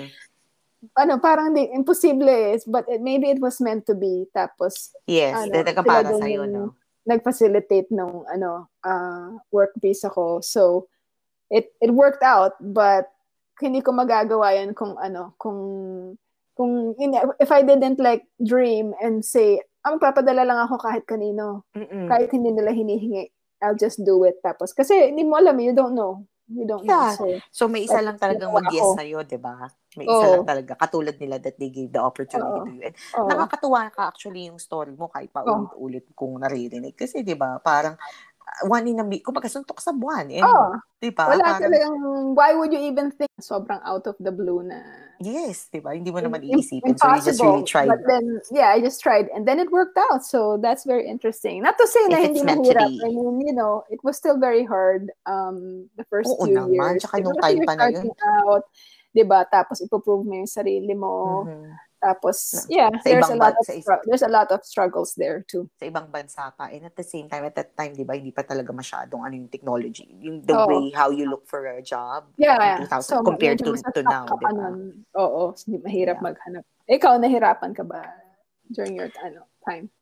Ano, parang di, imposible is, but it, maybe it was meant to be. Tapos, yes, ano, talaga para sa'yo, no? Nag-facilitate nung, ano, uh, work visa ko. So, it it worked out, but hindi ko magagawa yan kung, ano, kung, kung, if I didn't, like, dream and say, ah, magpapadala lang ako kahit kanino. Mm-mm. Kahit hindi nila hinihingi. I'll just do it. Tapos, kasi hindi mo alam, you don't know. You don't yeah. know. So, so, may isa lang talagang mag-yes sa'yo, di ba? May isa oh. lang talaga. Katulad nila that they gave the opportunity oh. to you. And oh. nakakatuwa ka actually yung story mo kahit pa ulit-ulit kung naririnig. Kasi di ba, parang one in a week, kumbaga suntok sa buwan. And, oh. di ba? Wala parang, talagang, why would you even think sobrang out of the blue na... Yes, di ba? Hindi mo naman iisipin. So, you just really tried. But then, yeah, I just tried. And then it worked out. So, that's very interesting. Not to say If na hindi mahirap. I mean, you know, it was still very hard um, the first Oo few naman. years. Oo naman. Tsaka nung time pa na yun. Out, diba? Tapos ipoprove mo yung sarili mo. Mm-hmm. Tapos, yeah, sa there's a lot ban- of stru- there's a lot of struggles there too. Sa ibang bansa pa. And at the same time, at that time, diba, hindi pa talaga masyadong ano yung technology. Yung the oh. way how you look for a job. Yeah. two thousand, so, compared to, to now, diba? Anong, oo, so, hindi mahirap yeah. maghanap. Ikaw, nahirapan ka ba during your ano, time?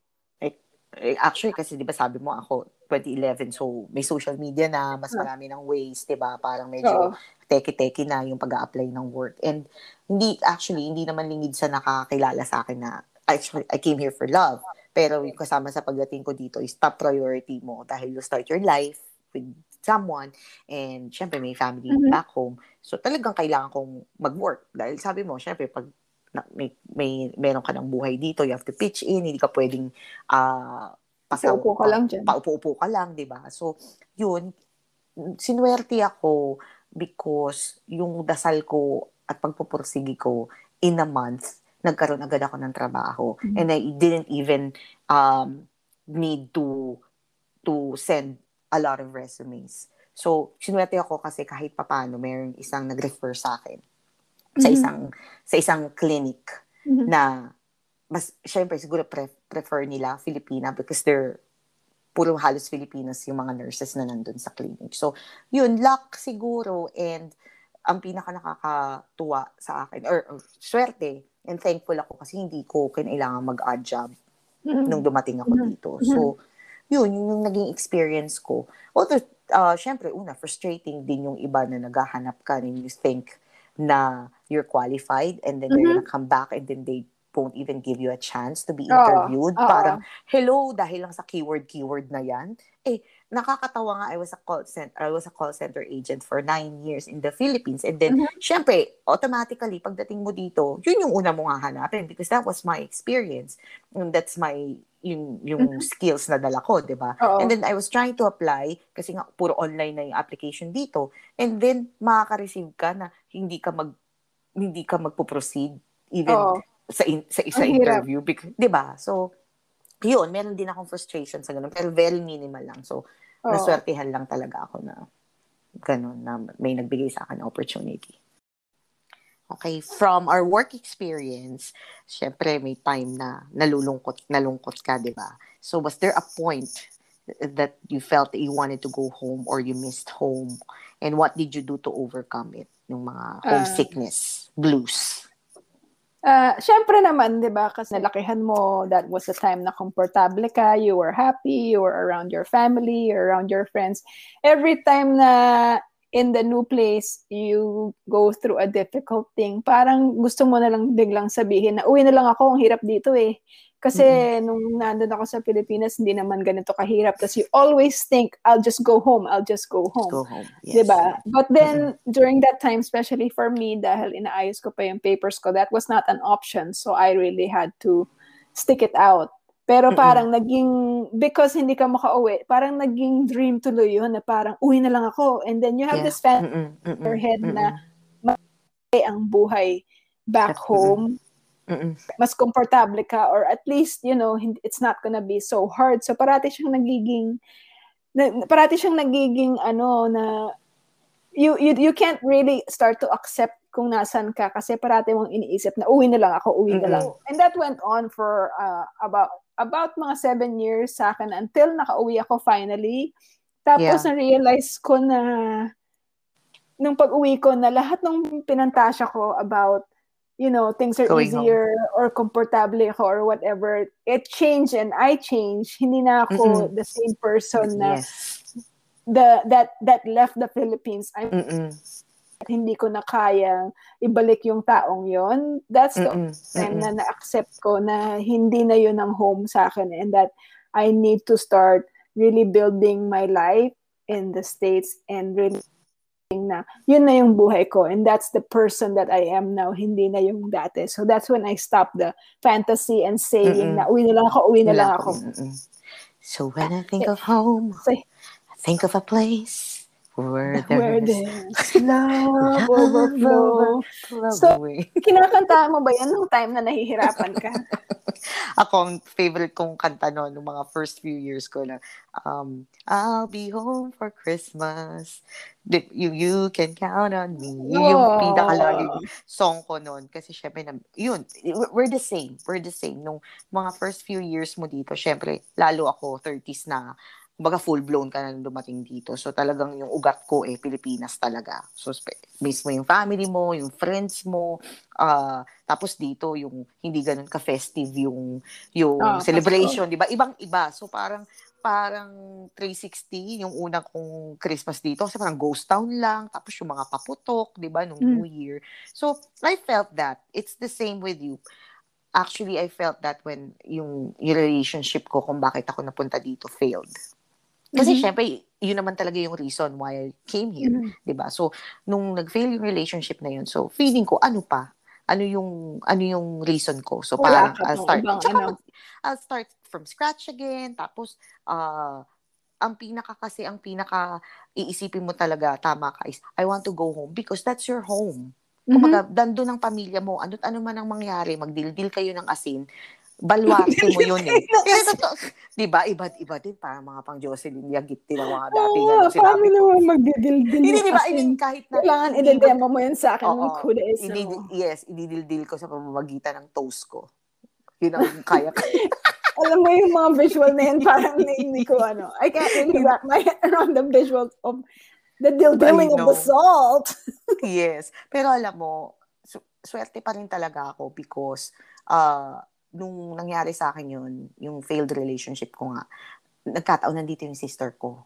Actually, kasi diba sabi mo ako, twenty eleven, so may social media na, mas marami ng ways, diba? Parang medyo teki-teki na yung pag-a-apply ng work. And hindi, actually, hindi naman lingid sa nakakilala sa akin na, actually, I came here for love. Pero yung kasama sa pagdating ko dito is top priority mo dahil you start your life with someone and syempre may family mm-hmm. back home. So talagang kailangan kong mag-work dahil sabi mo, syempre, pag na, may, may meron ka ng buhay dito, you have to pitch in, hindi ka pwedeng uh, paupo ka lang dyan. Paupo-upo ka lang, di ba? So, yun, sinuwerte ako because yung dasal ko at pagpupursigi ko in a month, nagkaroon agad ako ng trabaho. Mm-hmm. And I didn't even um, need to to send a lot of resumes. So, sinuwerte ako kasi kahit papano, mayroong isang nag-refer sa akin. sa isang mm-hmm. sa isang clinic mm-hmm. na mas syempre siguro pref, prefer nila Filipina because they're puro halos Filipinas yung mga nurses na nandun sa clinic. So, yun, luck siguro and ang pinaka nakakatuwa sa akin or, or swerte and thankful ako kasi hindi ko kinailangan mag-odd job mm-hmm. nung dumating ako mm-hmm. dito. So, yun, yun yung naging experience ko. Although, uh, syempre, una, frustrating din yung iba na naghahanap ka and you think na you're qualified and then mm-hmm. they're gonna come back and then they won't even give you a chance to be interviewed. Oh, oh. Parang, hello, dahil lang sa keyword-keyword na yan. Eh, nakakatawa nga, I was a call center, I was a call center agent for nine years in the Philippines. And then, mm-hmm. syempre, automatically, pagdating mo dito, yun yung una mong hahanapin because that was my experience. And that's my, yung, yung mm-hmm. skills na dala ko, di ba? Oh. And then, I was trying to apply kasi nga, puro online na yung application dito. And then, makaka-receive ka na hindi ka mag hindi ka magpo-proceed even oh. sa in, sa isa oh, interview because, 'di ba? So yun, meron din akong frustration sa ganun pero very minimal lang. So oh. naswertihan lang talaga ako na ganun na may nagbigay sa akin opportunity. Okay, from our work experience, syempre may time na nalulungkot, nalungkot ka, 'di ba? So was there a point that you felt that you wanted to go home or you missed home? And what did you do to overcome it? Yung mga homesickness, uh, blues? Uh, Siyempre naman, di ba? Kasi nalakihan mo, that was the time na komportable ka, you were happy, you were around your family, you're around your friends. Every time na in the new place, you go through a difficult thing, parang gusto mo na lang biglang sabihin na, uwi na lang ako, ang hirap dito eh. Kasi mm-hmm. nung nandun ako sa Pilipinas, hindi naman ganito kahirap. Kasi you always think, I'll just go home, I'll just go home. Go home. Yes. Diba? But then, mm-hmm. during that time, especially for me, dahil inaayos ko pa yung papers ko, that was not an option. So I really had to stick it out. Pero parang mm-hmm. naging, because hindi ka makauwi, parang naging dream tuloy yun na parang, uwi na lang ako. And then you have yeah. this fantasy mm-hmm. in your head mm-hmm. na, mag-ay ang buhay back home. Mm-mm. Mas komportable ka, or at least, you know, it's not gonna be so hard. So parati siyang nagiging, parati siyang nagiging ano na, you you you can't really start to accept kung nasan ka kasi parati mong iniisip na uwi na lang ako, uwi na lang. Mm-hmm. And that went on for uh, about about mga seven years sa akin until nakauwi ako finally. Tapos yeah. na-realize ko na nung pag-uwi ko na lahat ng pinantasya ko about, you know, things are going easier home, or komportable ako or whatever, it changed and I changed. Hindi na ako Mm-mm. the same person na yes. the that that left the Philippines. I'm Mm-mm. hindi ko na kayang ibalik yung taong yon. That's the Mm-mm. time Mm-mm. na na-accept ko na hindi na yun ang home sa akin and that I need to start really building my life in the States and really na yun na yung buhay ko and that's the person that I am now, hindi na yung dati. So that's when I stopped the fantasy and saying Mm-mm. na uwi na lang ako, uwi na lang ako. Mm-mm. So when I think of home, I think of a place where there's, where there's love overflow. So kinakanta mo ba yan nung time na nahihirapan ka? Ako, ang favorite kong kanta noon, nung mga first few years ko na, um, I'll be home for Christmas. You, you can count on me. Yun yung pinaka-lagi song ko noon. Kasi syempre, yun, we're the same. We're the same. Nung mga first few years mo dito, syempre, lalo ako, thirties na, kumbaga full-blown ka na dumating dito. So talagang yung ugat ko eh, Pilipinas talaga. So mismo yung family mo, yung friends mo, uh, tapos dito yung hindi ganun ka-festive yung, yung oh, celebration, di ba? Ibang-iba. So parang parang three sixty yung una kong Christmas dito. Kasi parang ghost town lang, tapos yung mga paputok, di ba, nung mm. New Year. So I felt that. It's the same with you. Actually, I felt that when yung, yung relationship ko kung bakit ako napunta dito failed. Kasi mm-hmm. syempre, yun naman talaga yung reason why I came here, mm-hmm. diba? So, nung nag-fail yung relationship na yun, so feeling ko, ano pa? Ano yung ano yung reason ko? So, parang I'll start, tsaka, I'll start from scratch again, tapos, uh, ang pinaka kasi, ang pinaka iisipin mo talaga, tama ka, is, I want to go home because that's your home. Mm-hmm. Kumbaga, dandun ang pamilya mo, ano't ano man ang mangyari, magdildil kayo ng asin, balwarte mo yun eh. Diba? Iba't-iba din. Parang mga pang Jocelyn Yagit din ang mga dati. Oo, oh, paano naman magdidildil? Hindi, diba? I mean, kahit na... Kailangan ididema mo yun sa akin. Oh, oh, ididil, yes, ididildil ko sa pamamagitan ng toast ko. Yun ang kaya ko. Alam mo yung mga visual na yun, parang naini ko ano. I can't really wrap my head around the visual of the dildilling of the salt. Yes. Pero alam mo, su- swerte pa rin talaga ako because... Uh, nung nangyari sa akin yun, yung failed relationship ko nga, nagkataon nandito yung sister ko.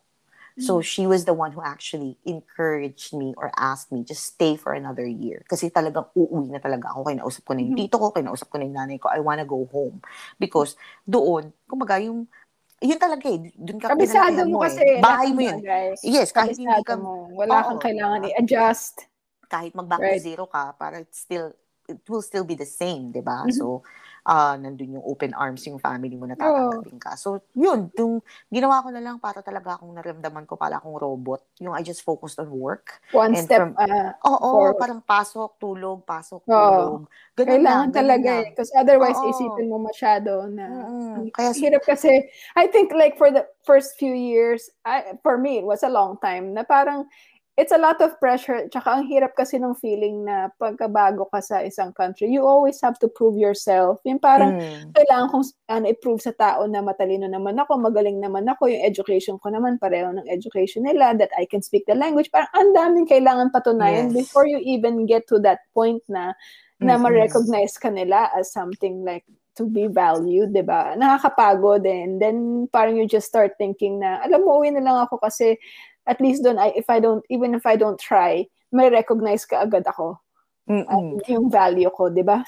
So, she was the one who actually encouraged me or asked me, just stay for another year. Kasi talagang uuwi na talaga ako. Kinausap ko na yung tito ko, kinausap ko na yung nanay ko, I wanna go home. Because doon, kumbaga yung, yun talaga eh, doon ka pinanayaan mo, mo eh. Bahay mo yun. Guys. Yes, kahit hindi ka... Mo. Wala oh, kang kailangan i-adjust. Kahit mag-back right. zero ka, para it's still, it will still be the same, diba? Mm-hmm. So, Uh, nandun yung open arms yung family mo na tatanggapin ka. So, yun. Yung ginawa ko na lang para talaga akong naramdaman ko pala akong robot. Yung I just focused on work. One and step from, uh, Oo, oh, oh, parang pasok, tulog, pasok, oh. tulog. Ganun Kailangan lang, talaga eh. Because otherwise, oh. isipin mo masyado na. Mm-hmm. Kaya, hirap kasi. I think like for the first few years, I, for me, it was a long time na parang it's a lot of pressure. Tsaka ang hirap kasi ng feeling na pagkabago ka sa isang country, you always have to prove yourself. Yung parang mm. kailangan kong ano, i-prove sa tao na matalino naman ako, magaling naman ako, yung education ko naman, pareho ng education nila, that I can speak the language. Parang ang daming kailangan patunayan yes. before you even get to that point na na mm-hmm. ma-recognize ka nila as something like to be valued, diba? Nakakapagod and then parang you just start thinking na, alam mo, uwi na lang ako kasi at least doon, I, if I don't, even if I don't try, may recognize ka agad ako. Uh, yung value ko, di ba?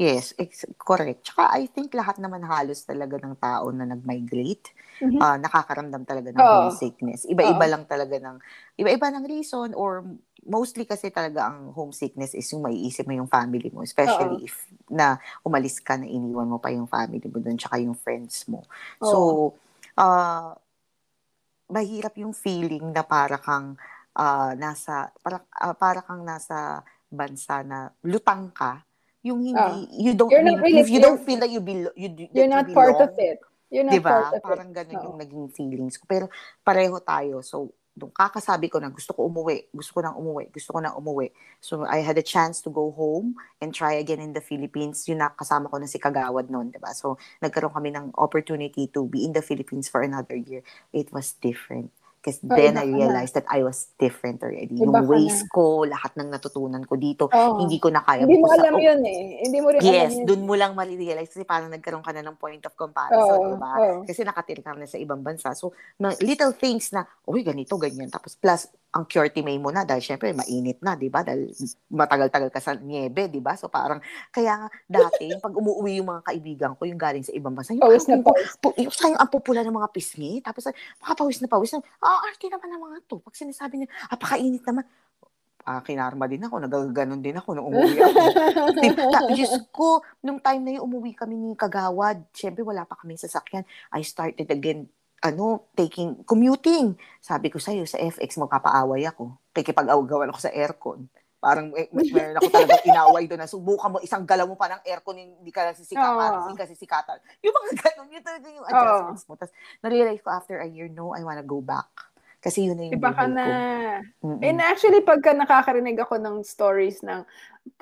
Yes, it's correct. Tsaka I think lahat naman halos talaga ng tao na nag-migrate, mm-hmm. uh, nakakaramdam talaga ng oh. homesickness. Iba-iba oh. lang talaga ng, iba-iba ng reason or mostly kasi talaga ang homesickness is yung maiisip mo yung family mo. Especially oh. if na umalis ka na iniwan mo pa yung family mo doon tsaka yung friends mo. Oh. So, ah, uh, mahirap yung feeling na para kang uh, nasa para, uh, para kang nasa bansa na lutang ka Yung hindi, oh, you don't you're not really if you don't feel that you be you, that you're not you belong, part of it. You're not diba? part of Parang it. Parang ganun oh. yung naging feelings ko. Pero pareho tayo. So, doon kakasabi ko na gusto ko umuwi. Gusto ko nang umuwi. Gusto ko nang umuwi. So, I had a chance to go home and try again in the Philippines. Yun na, kasama ko na si Kagawad noon, diba? So, nagkaroon kami ng opportunity to be in the Philippines for another year. It was different. Because oh, then I realized na. that I was different already. Iba yung ways na. ko, lahat ng natutunan ko dito, oh. hindi ko na kaya. Hindi mo alam sa, oh, yun eh. Hindi mo rin yes, alam yun. Doon mo lang mali-realize kasi parang nagkaroon ka na ng point of comparison, oh, diba? Oh. Kasi nakatira ka na sa ibang bansa. So, little things na, uy, ganito, ganyan. Tapos plus, ang cutie may mo na dahil syempre mainit na, diba? Dahil matagal-tagal ka sa niebe, diba? So, parang, kaya dati, pag umuwi yung mga kaibigan ko, yung galing sa ibang bansa, yung pawis na pawis. Sayang ang popula ng mga pisngi. Tapos, makapawis na pawis na, oh, arte naman ang mga to. Pag sinasabi nila, apakainit naman. Ah, kinarma din ako, nagaganon din ako nung umuwi ako. Diyos ko, nung time na yung umuwi kami ni Kagawad, syempre wala pa kaming sasakyan. I started again, ano, taking, commuting. Sabi ko sa'yo, sa F X, magpapaaway ako. Kikipag-awagawan ako sa aircon. Parang, eh, meron ako talagang inaway doon na subukan mo, isang galaw mo pa ng aircon, hindi ka lang sisikatan, hindi ka sisikatan. Yung mga ganun, yun talaga yung adjustments mo. Tapos, narealize ko after a year, no, I wanna go back. Kasi yun na yung buhay na. ko. Mm-mm. And actually, pagka nakakarinig ako ng stories ng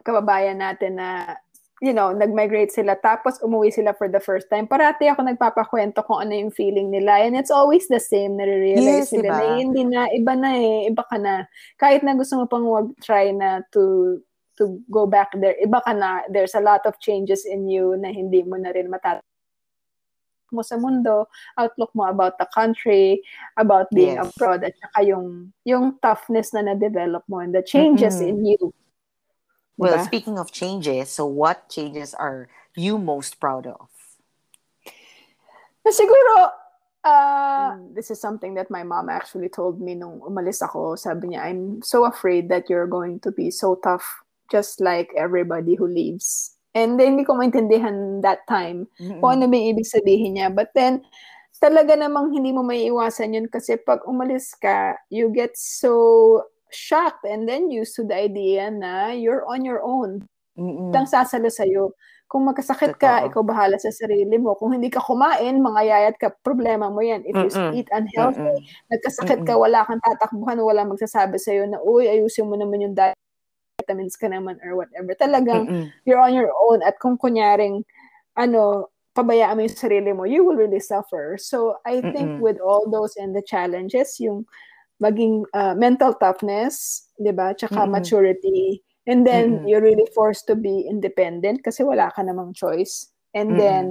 kababayan natin na, you know, nag-migrate sila, tapos umuwi sila for the first time, parati ako nagpapakwento kung ano yung feeling nila. And it's always the same, nare-realize yes, sila diba? na hindi na, iba na eh, iba ka na. Kahit na gusto mo pang wag-try na to to go back there, iba ka na. There's a lot of changes in you na hindi mo na rin matatapos mo sa mundo, outlook mo about the country, about being yes. abroad, at saka yung, yung toughness na na-develop mo and the changes mm-hmm. in you. Well, diba? Speaking of changes, so what changes are you most proud of? Siguro, uh, mm. this is something that my mom actually told me nung umalis ako. Sabi niya, I'm so afraid that you're going to be so tough, just like everybody who leaves. And then, hindi ko maintindihan that time mm-hmm. kung ano ba yung ibig sabihin niya. But then, talaga namang hindi mo maiiwasan yun kasi pag umalis ka, you get so shocked and then used to the idea na you're on your own. Itang sasalo sa'yo. Kung magkasakit ka, ikaw bahala sa sarili mo. Kung hindi ka kumain, mangayayat ka, problema mo yan. If you Mm-mm. eat unhealthy, Mm-mm. nagkasakit ka, wala kang tatakbuhan, wala magsasabi sa'yo na, uy, ayusin mo naman yung diet, vitamins ka naman or whatever. Talagang, Mm-mm. you're on your own. At kung kunyaring, ano, pabayaan mo yung sarili mo, you will really suffer. So, I Mm-mm. think with all those and the challenges, yung maging uh, mental toughness, diba? Tsaka mm-hmm. maturity. And then, mm-hmm. you're really forced to be independent kasi wala ka namang choice. And mm-hmm. then,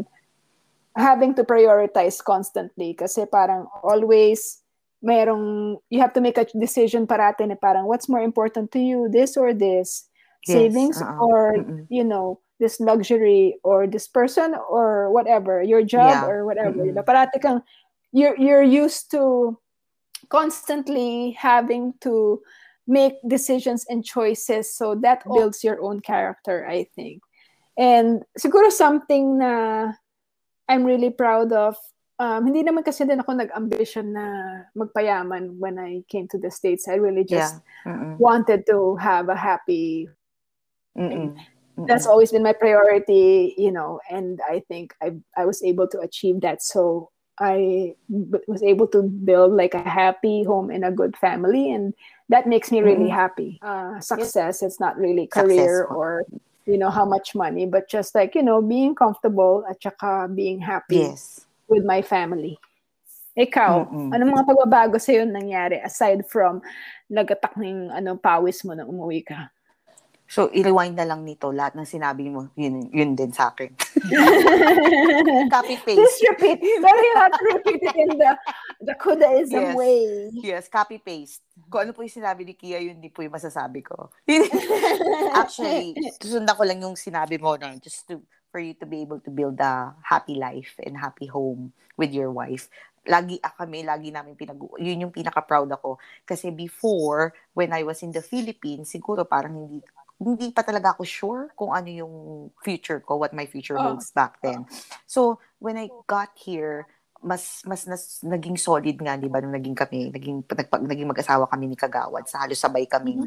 having to prioritize constantly kasi parang always, merong, you have to make a decision parate na parang, what's more important to you, this or this? Yes. Savings uh-huh. or, mm-hmm. you know, this luxury or this person or whatever, your job yeah. or whatever. Mm-hmm. Diba? Parate kang, you're, you're used to constantly having to make decisions and choices, so that builds your own character, I think. And siguro something na I'm really proud of, um, hindi naman kasi din ako nag-ambition na magpayaman when I came to the States. I really just yeah. wanted to have a happy... Mm-mm. Mm-mm. That's always been my priority, you know, and I think I I was able to achieve that, so I was able to build like a happy home and a good family, and that makes me really mm-hmm. happy. Uh, success, it's not really career Successful. or, you know, how much money, but just like, you know, being comfortable at saka being happy yes. with my family. Ikaw, mm-hmm. anong mga pagbabago sa'yo nangyari aside from nagatak ng ano, pawis mo na umuwi ka? So, i-rewind na lang nito lahat ng sinabi mo. Yun, yun din sa akin. Copy-paste. Just repeat. Sorry, you have to repeat it in the, the Kudaism yes. way. Yes, copy-paste. Kung ano po yung sinabi ni Kia, yun di po yung masasabi ko. Actually, susundan ko lang yung sinabi mo, no? Just to, for you to be able to build a happy life and happy home with your wife. Lagi ah, kami, lagi namin pinag... Yun yung pinaka-proud ako. Kasi before, when I was in the Philippines, siguro parang hindi... hindi pa talaga ako sure kung ano yung future ko, what my future holds back then. So, when I got here, mas mas nas, naging solid nga, di ba, nung naging kami, naging, nagpag, naging mag-asawa kami ni Kagawad, sa halos sabay kaming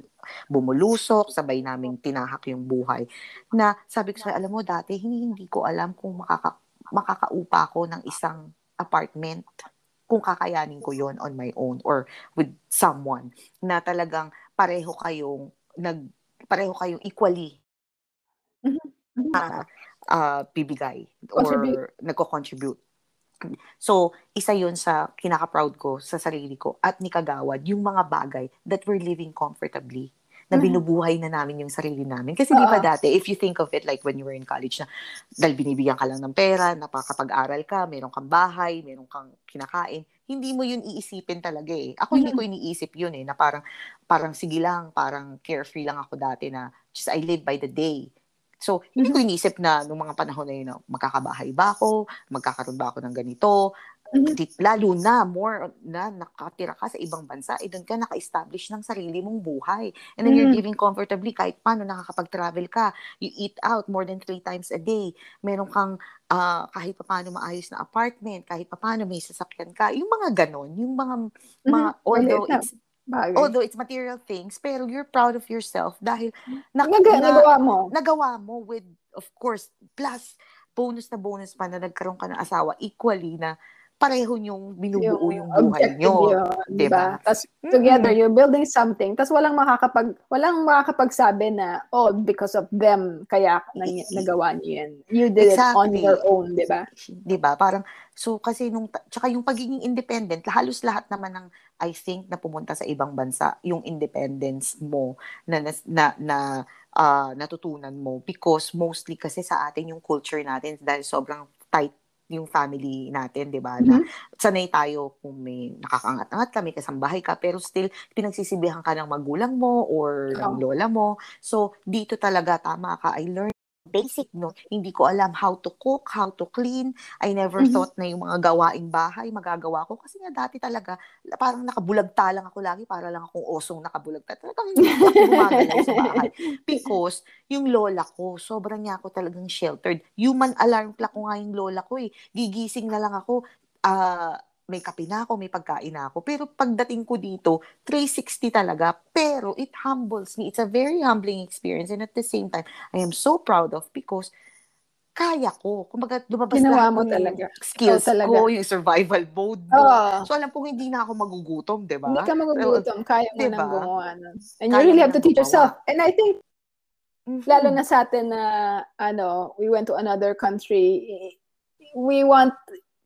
bumulusok, sabay naming tinahak yung buhay. Na sabi ko sa alam mo, dati, hindi, hindi ko alam kung makaka, makakaupa ko ng isang apartment, kung kakayanin ko yon on my own or with someone, na talagang pareho kayong, nag, pareho kayong equally na uh, bibigay or nagko-contribute. So, isa yun sa kinaka-proud ko sa sarili ko at ni Kagawad, yung mga bagay that we're living comfortably, na binubuhay na namin yung sarili namin. Kasi uh-huh. di ba dati, if you think of it like when you were in college, na dahil binibigyan ka lang ng pera, napakapag-aral ka, meron kang bahay, meron kang kinakain, hindi mo yun iisipin talaga eh. Ako hindi ko iniisip yun eh, na parang, parang sige lang, parang carefree lang ako dati na just I live by the day. So, hindi ko inisip na nung mga panahon na yun, na magkakabahay ba ako, magkakaroon ba ako ng ganito, mm-hmm. lalo na, more na nakatira ka sa ibang bansa, eh doon ka naka-establish ng sarili mong buhay. And then mm-hmm. you're living comfortably, kahit paano nakakapag-travel ka, you eat out more than three times a day, meron kang uh, kahit paano maayos na apartment, kahit paano may sasakyan ka, yung mga ganon, yung mga, mm-hmm. mga although it's, bagay. Although it's material things, pero you're proud of yourself dahil na, Nag- na, nagawa mo. Nagawa mo with, of course, plus bonus na bonus pa na nagkaroon ka ng asawa, equally na pareho niyong binubuo yung, yung buhay niyo. Yun, diba? Tapos together, mm-hmm. you're building something. Tapos walang makakapag, walang makakapagsabi na, oh, because of them, kaya nang, nagawa niyo yan. You did exactly. it on your own, diba? Diba? Parang, so kasi nung, tsaka yung pagiging independent, halos lahat naman ng I think na pumunta sa ibang bansa yung independence mo na na na uh, natutunan mo, because mostly kasi sa atin yung culture natin dahil sobrang tight yung family natin, di ba? Mm-hmm. Na sanay tayo kung may nakakaangat-angat ka, may kasambahay ka, pero still pinagsisibihan ka ng magulang mo or oh. ng lola mo. So dito talaga tama ka, I learned basic, no? Hindi ko alam how to cook, how to clean. I never mm-hmm. thought na yung mga gawaing bahay, magagawa ko. Kasi nga dati talaga, parang nakabulagta lang ako lagi, para lang akong osong nakabulagta. Talagang hindi ako gumagalaw sa bahay. Because, yung lola ko, sobrang niya ako talagang sheltered. Human alarm clock ko nga yung lola ko eh. Gigising na lang ako, ah, uh, may kape na ako, may pagkain na ako. Pero pagdating ko dito, three sixty talaga. Pero it humbles me. It's a very humbling experience. And at the same time, I am so proud of, because kaya ko. Kumbaga, lumabas na ako talaga. Skills oh, talaga. Ko, yung survival mode mo. Oh. So alam kong hindi na ako magugutom, di ba? Hindi ka magugutom. Kaya mo diba? Nang gumawa. And kaya you really have to teach yourself. And I think, mm-hmm. lalo na sa atin na, ano, we went to another country, we want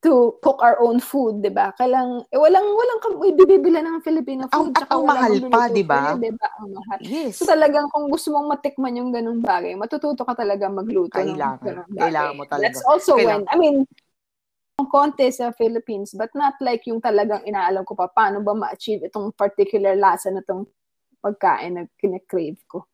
to cook our own food, di ba? Kailang, eh, walang, walang kang ibibibila ng Filipino food. At ang mahal pa, di ba? Diba? Ang mahal. Yes. So talagang kung gusto mong matikman yung ganung bagay, matututo ka talaga magluto. Kailangan. Kailangan mo talaga. That's also kailangan. When, I mean, konti sa Philippines, but not like yung talagang inaalam ko pa, paano ba ma-achieve itong particular lasa na itong pagkain na kinakrave ko.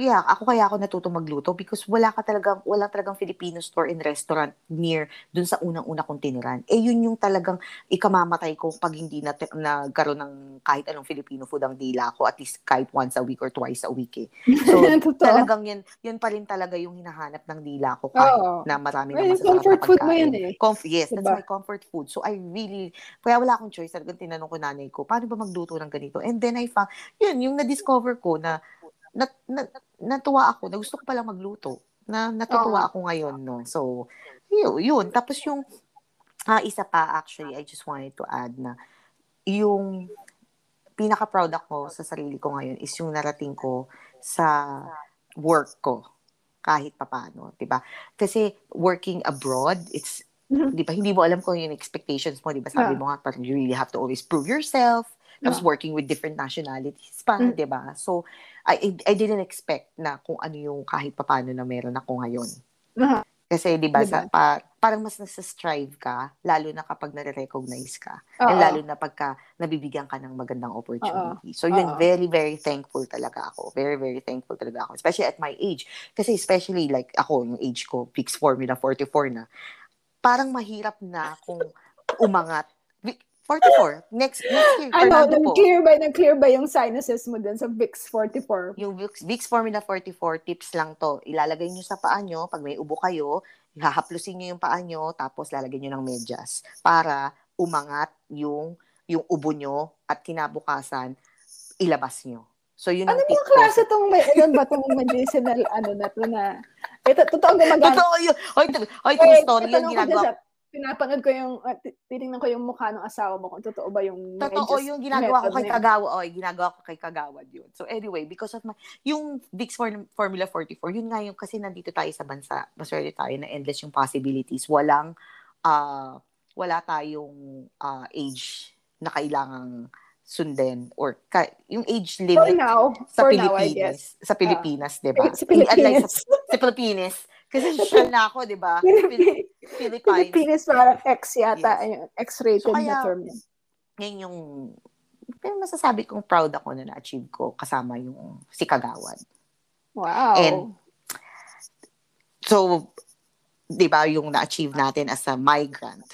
Yeah, ako kaya ako natuto magluto because wala ka talagang, wala talagang Filipino store and restaurant near dun sa unang-una kong tiniran. Eh, yun yung talagang ikamamatay ko pag hindi na nagkaroon ng kahit anong Filipino food ang dila ko, at least kahit once a week or twice a week eh. So, talagang yan, yan pa rin talaga yung hinahanap ng dila ko kahit oh, na marami well, na masasarap na pagkain. Comfort food mo yun eh. Comf- yes, diba? That's my comfort food. So, I really, kaya wala akong choice. Talagang tinanong ko nanay ko, paano ba magluto ng ganito? And then I found, yun, yung na-discover ko na Nat, nat, natuwa ako, na gusto ko palang magluto, na natutuwa oh. ako ngayon, no? So, yun, yun. Tapos yung, ah, isa pa actually, I just wanted to add na, yung pinaka-proud ako sa sarili ko ngayon is yung narating ko sa work ko, kahit papano, diba? Kasi working abroad, it's, mm-hmm. diba, hindi mo alam kung yung expectations mo, diba? Sabi yeah. mo nga, parang you really have to always prove yourself, I was working with different nationalities pa, mm. diba? So, I I didn't expect na kung ano yung kahit papano na meron ako ngayon. Uh-huh. Kasi, diba, diba? Sa, pa, parang mas nasa-strive ka, lalo na kapag nare-recognize ka. Uh-huh. And lalo na pagka nabibigyan ka ng magandang opportunity. Uh-huh. So, yun, uh-huh. very, very thankful talaga ako. Very, very thankful talaga ako. Especially at my age. Kasi, especially, like, ako, yung age ko, fixed formula, forty-four na. Parang mahirap na kung umangat. forty-four. Next, next year. Ano, nag-clear ba, nag-clear ba yung sinuses mo dun sa Vicks forty-four? Yung Vicks, Vicks Formula forty-four, tips lang to. Ilalagay nyo sa paa nyo, pag may ubo kayo, hahaplusin nyo yung paa nyo, tapos lalagay nyo ng medyas para umangat yung yung ubo nyo at kinabukasan ilabas nyo. So yun ano ang tip. Ano klase tong may ano ba tong medicinal ano na to na. Ito totoong gumagamit. Totoo yun. Hoy, hoy, yung story yung ginagawa. Pinapanood ko yung titingnan ko yung mukha ng asawa mo kung totoo ba yung totoo yung ginagawa ko kay Kagawa. Oy, ginagawa ko kay Kagawad yun. So anyway, because of my, yung Vicks Formula forty-four, yun nga yung kasi nandito tayo sa bansa, maswerte tayo na endless yung possibilities. Walang uh, wala tayong uh, age na kailangang sundin or ka, yung age limit now, sa, Pilipinas, now, sa Pilipinas, uh, diba? Sa Pilipinas, 'di ba? Sa Pilipinas. Sa Pilipinas. Kasi siya na ako, di ba? Pil- Philippines. Philippines, parang X yata. Yes. X-rated so kaya, na term. Ngayon yung, pero masasabi kong proud ako na na-achieve ko kasama yung si Kagawad. Wow. And, so, di ba yung na-achieve natin as a migrant,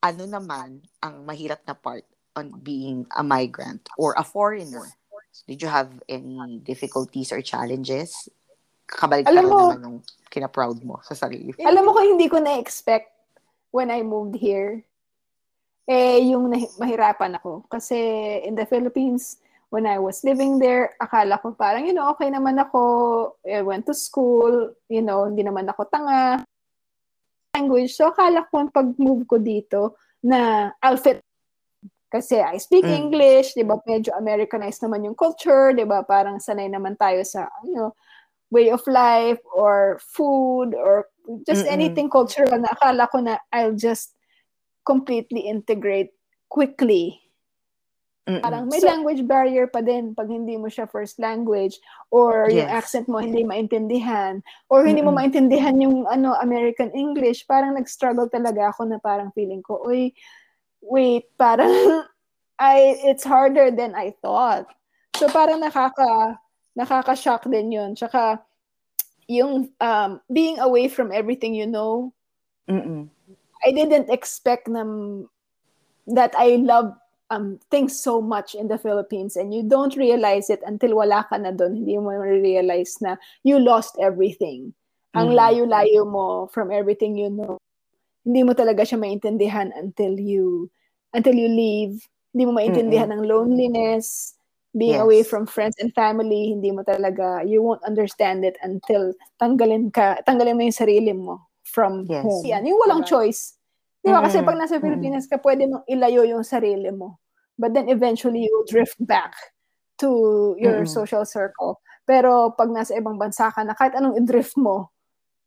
ano naman ang mahirap na part on being a migrant or a foreigner? Did you have any difficulties or challenges? Kabalik alam mo, naman yung kina-proud mo sa sarili. Alam mo ko, hindi ko na-expect when I moved here, eh, yung nah- mahirapan ako. Kasi in the Philippines, when I was living there, akala ko parang, you know, okay naman ako. I went to school, you know, hindi naman ako tanga. Language. So, akala ko pag-move ko dito na I'll fit. Kasi I speak mm. English, di ba? Medyo Americanized naman yung culture, di ba? Parang sanay naman tayo sa, ano, way of life or food or just Mm-mm. anything cultural na akala ko na I'll just completely integrate quickly. Mm-mm. Parang may so, language barrier pa din pag hindi mo siya first language or yes. yung accent mo hindi maintindihan or hindi Mm-mm. mo maintindihan yung ano American English. Parang nag-struggle talaga ako na parang feeling ko, uy, wait, parang I, it's harder than I thought. So parang nakaka... nakaka-shock din yun. Tsaka, yung um, being away from everything you know, Mm-mm. I didn't expect na, that I love um, things so much in the Philippines and you don't realize it until wala ka na dun. Hindi mo realize na you lost everything. Mm-hmm. Ang layo-layo mo from everything you know. Hindi mo talaga siya maintindihan until you until you leave. Hindi mo maintindihan Mm-mm. ang loneliness. Being yes. away from friends and family, hindi mo talaga, you won't understand it until tanggalin ka, tanggalin mo yung sarili mo from yes. home. Yan, yung walang diba? Choice. Di ba? Mm-hmm. Kasi pag nasa Pilipinas ka, pwede mong ilayo yung sarili mo. But then eventually, you drift back to your mm-hmm. social circle. Pero pag nasa ibang bansa ka na, kahit anong i-drift mo,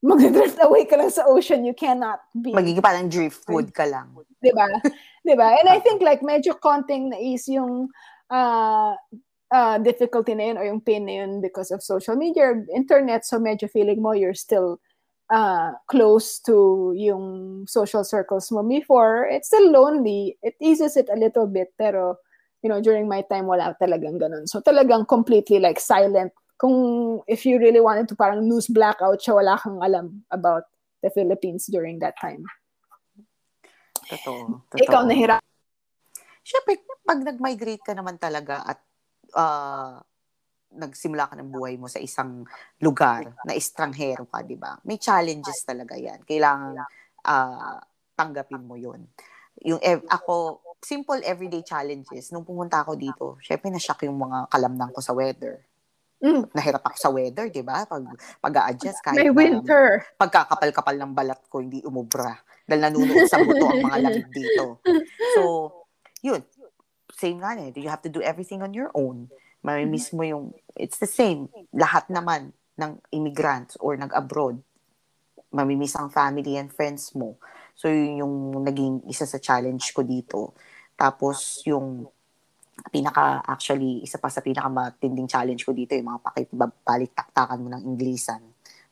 mag-drift away ka lang sa ocean, you cannot be. Magiging parang driftwood ka lang. Di ba? Di ba? And I think like, medyo konting nais yung Uh, uh, difficulty na yun or yung pain na yun because of social media or internet. So medyo feeling mo you're still uh, close to yung social circles mo before. It's still lonely. It eases it a little bit. Pero, you know, during my time, wala talagang ganun. So talagang completely like silent. Kung if you really wanted to parang news blackout siya, wala kang alam about the Philippines during that time. Totoo. Totoo. Ikaw nahirap. Siyempre, pag nag-migrate ka naman talaga at uh, nagsimula ka ng buhay mo sa isang lugar na estranghero ka, di ba? May challenges talaga yan. Kailangan uh, tanggapin mo yun. Yung ev- ako, simple everyday challenges. Nung pumunta ako dito, siyempre na-shock yung mga kalamnan ko sa weather. Mm. Nahirap ako sa weather, di ba? Pag, pag-a-adjust kahit may winter. Na, pagkakapal-kapal ng balat ko, hindi umubra. Dahil nanunood sa buto ang mga lamig dito. So, yun, same nga eh. You have to do everything on your own. Mamimiss mo yung, it's the same. Lahat naman ng immigrants or nag-abroad, mamimiss ang family and friends mo. So, yun yung naging isa sa challenge ko dito. Tapos, yung pinaka, actually, isa pa sa pinakamatinding challenge ko dito, yung mga pakibalik-taktakan mo ng Inglisan.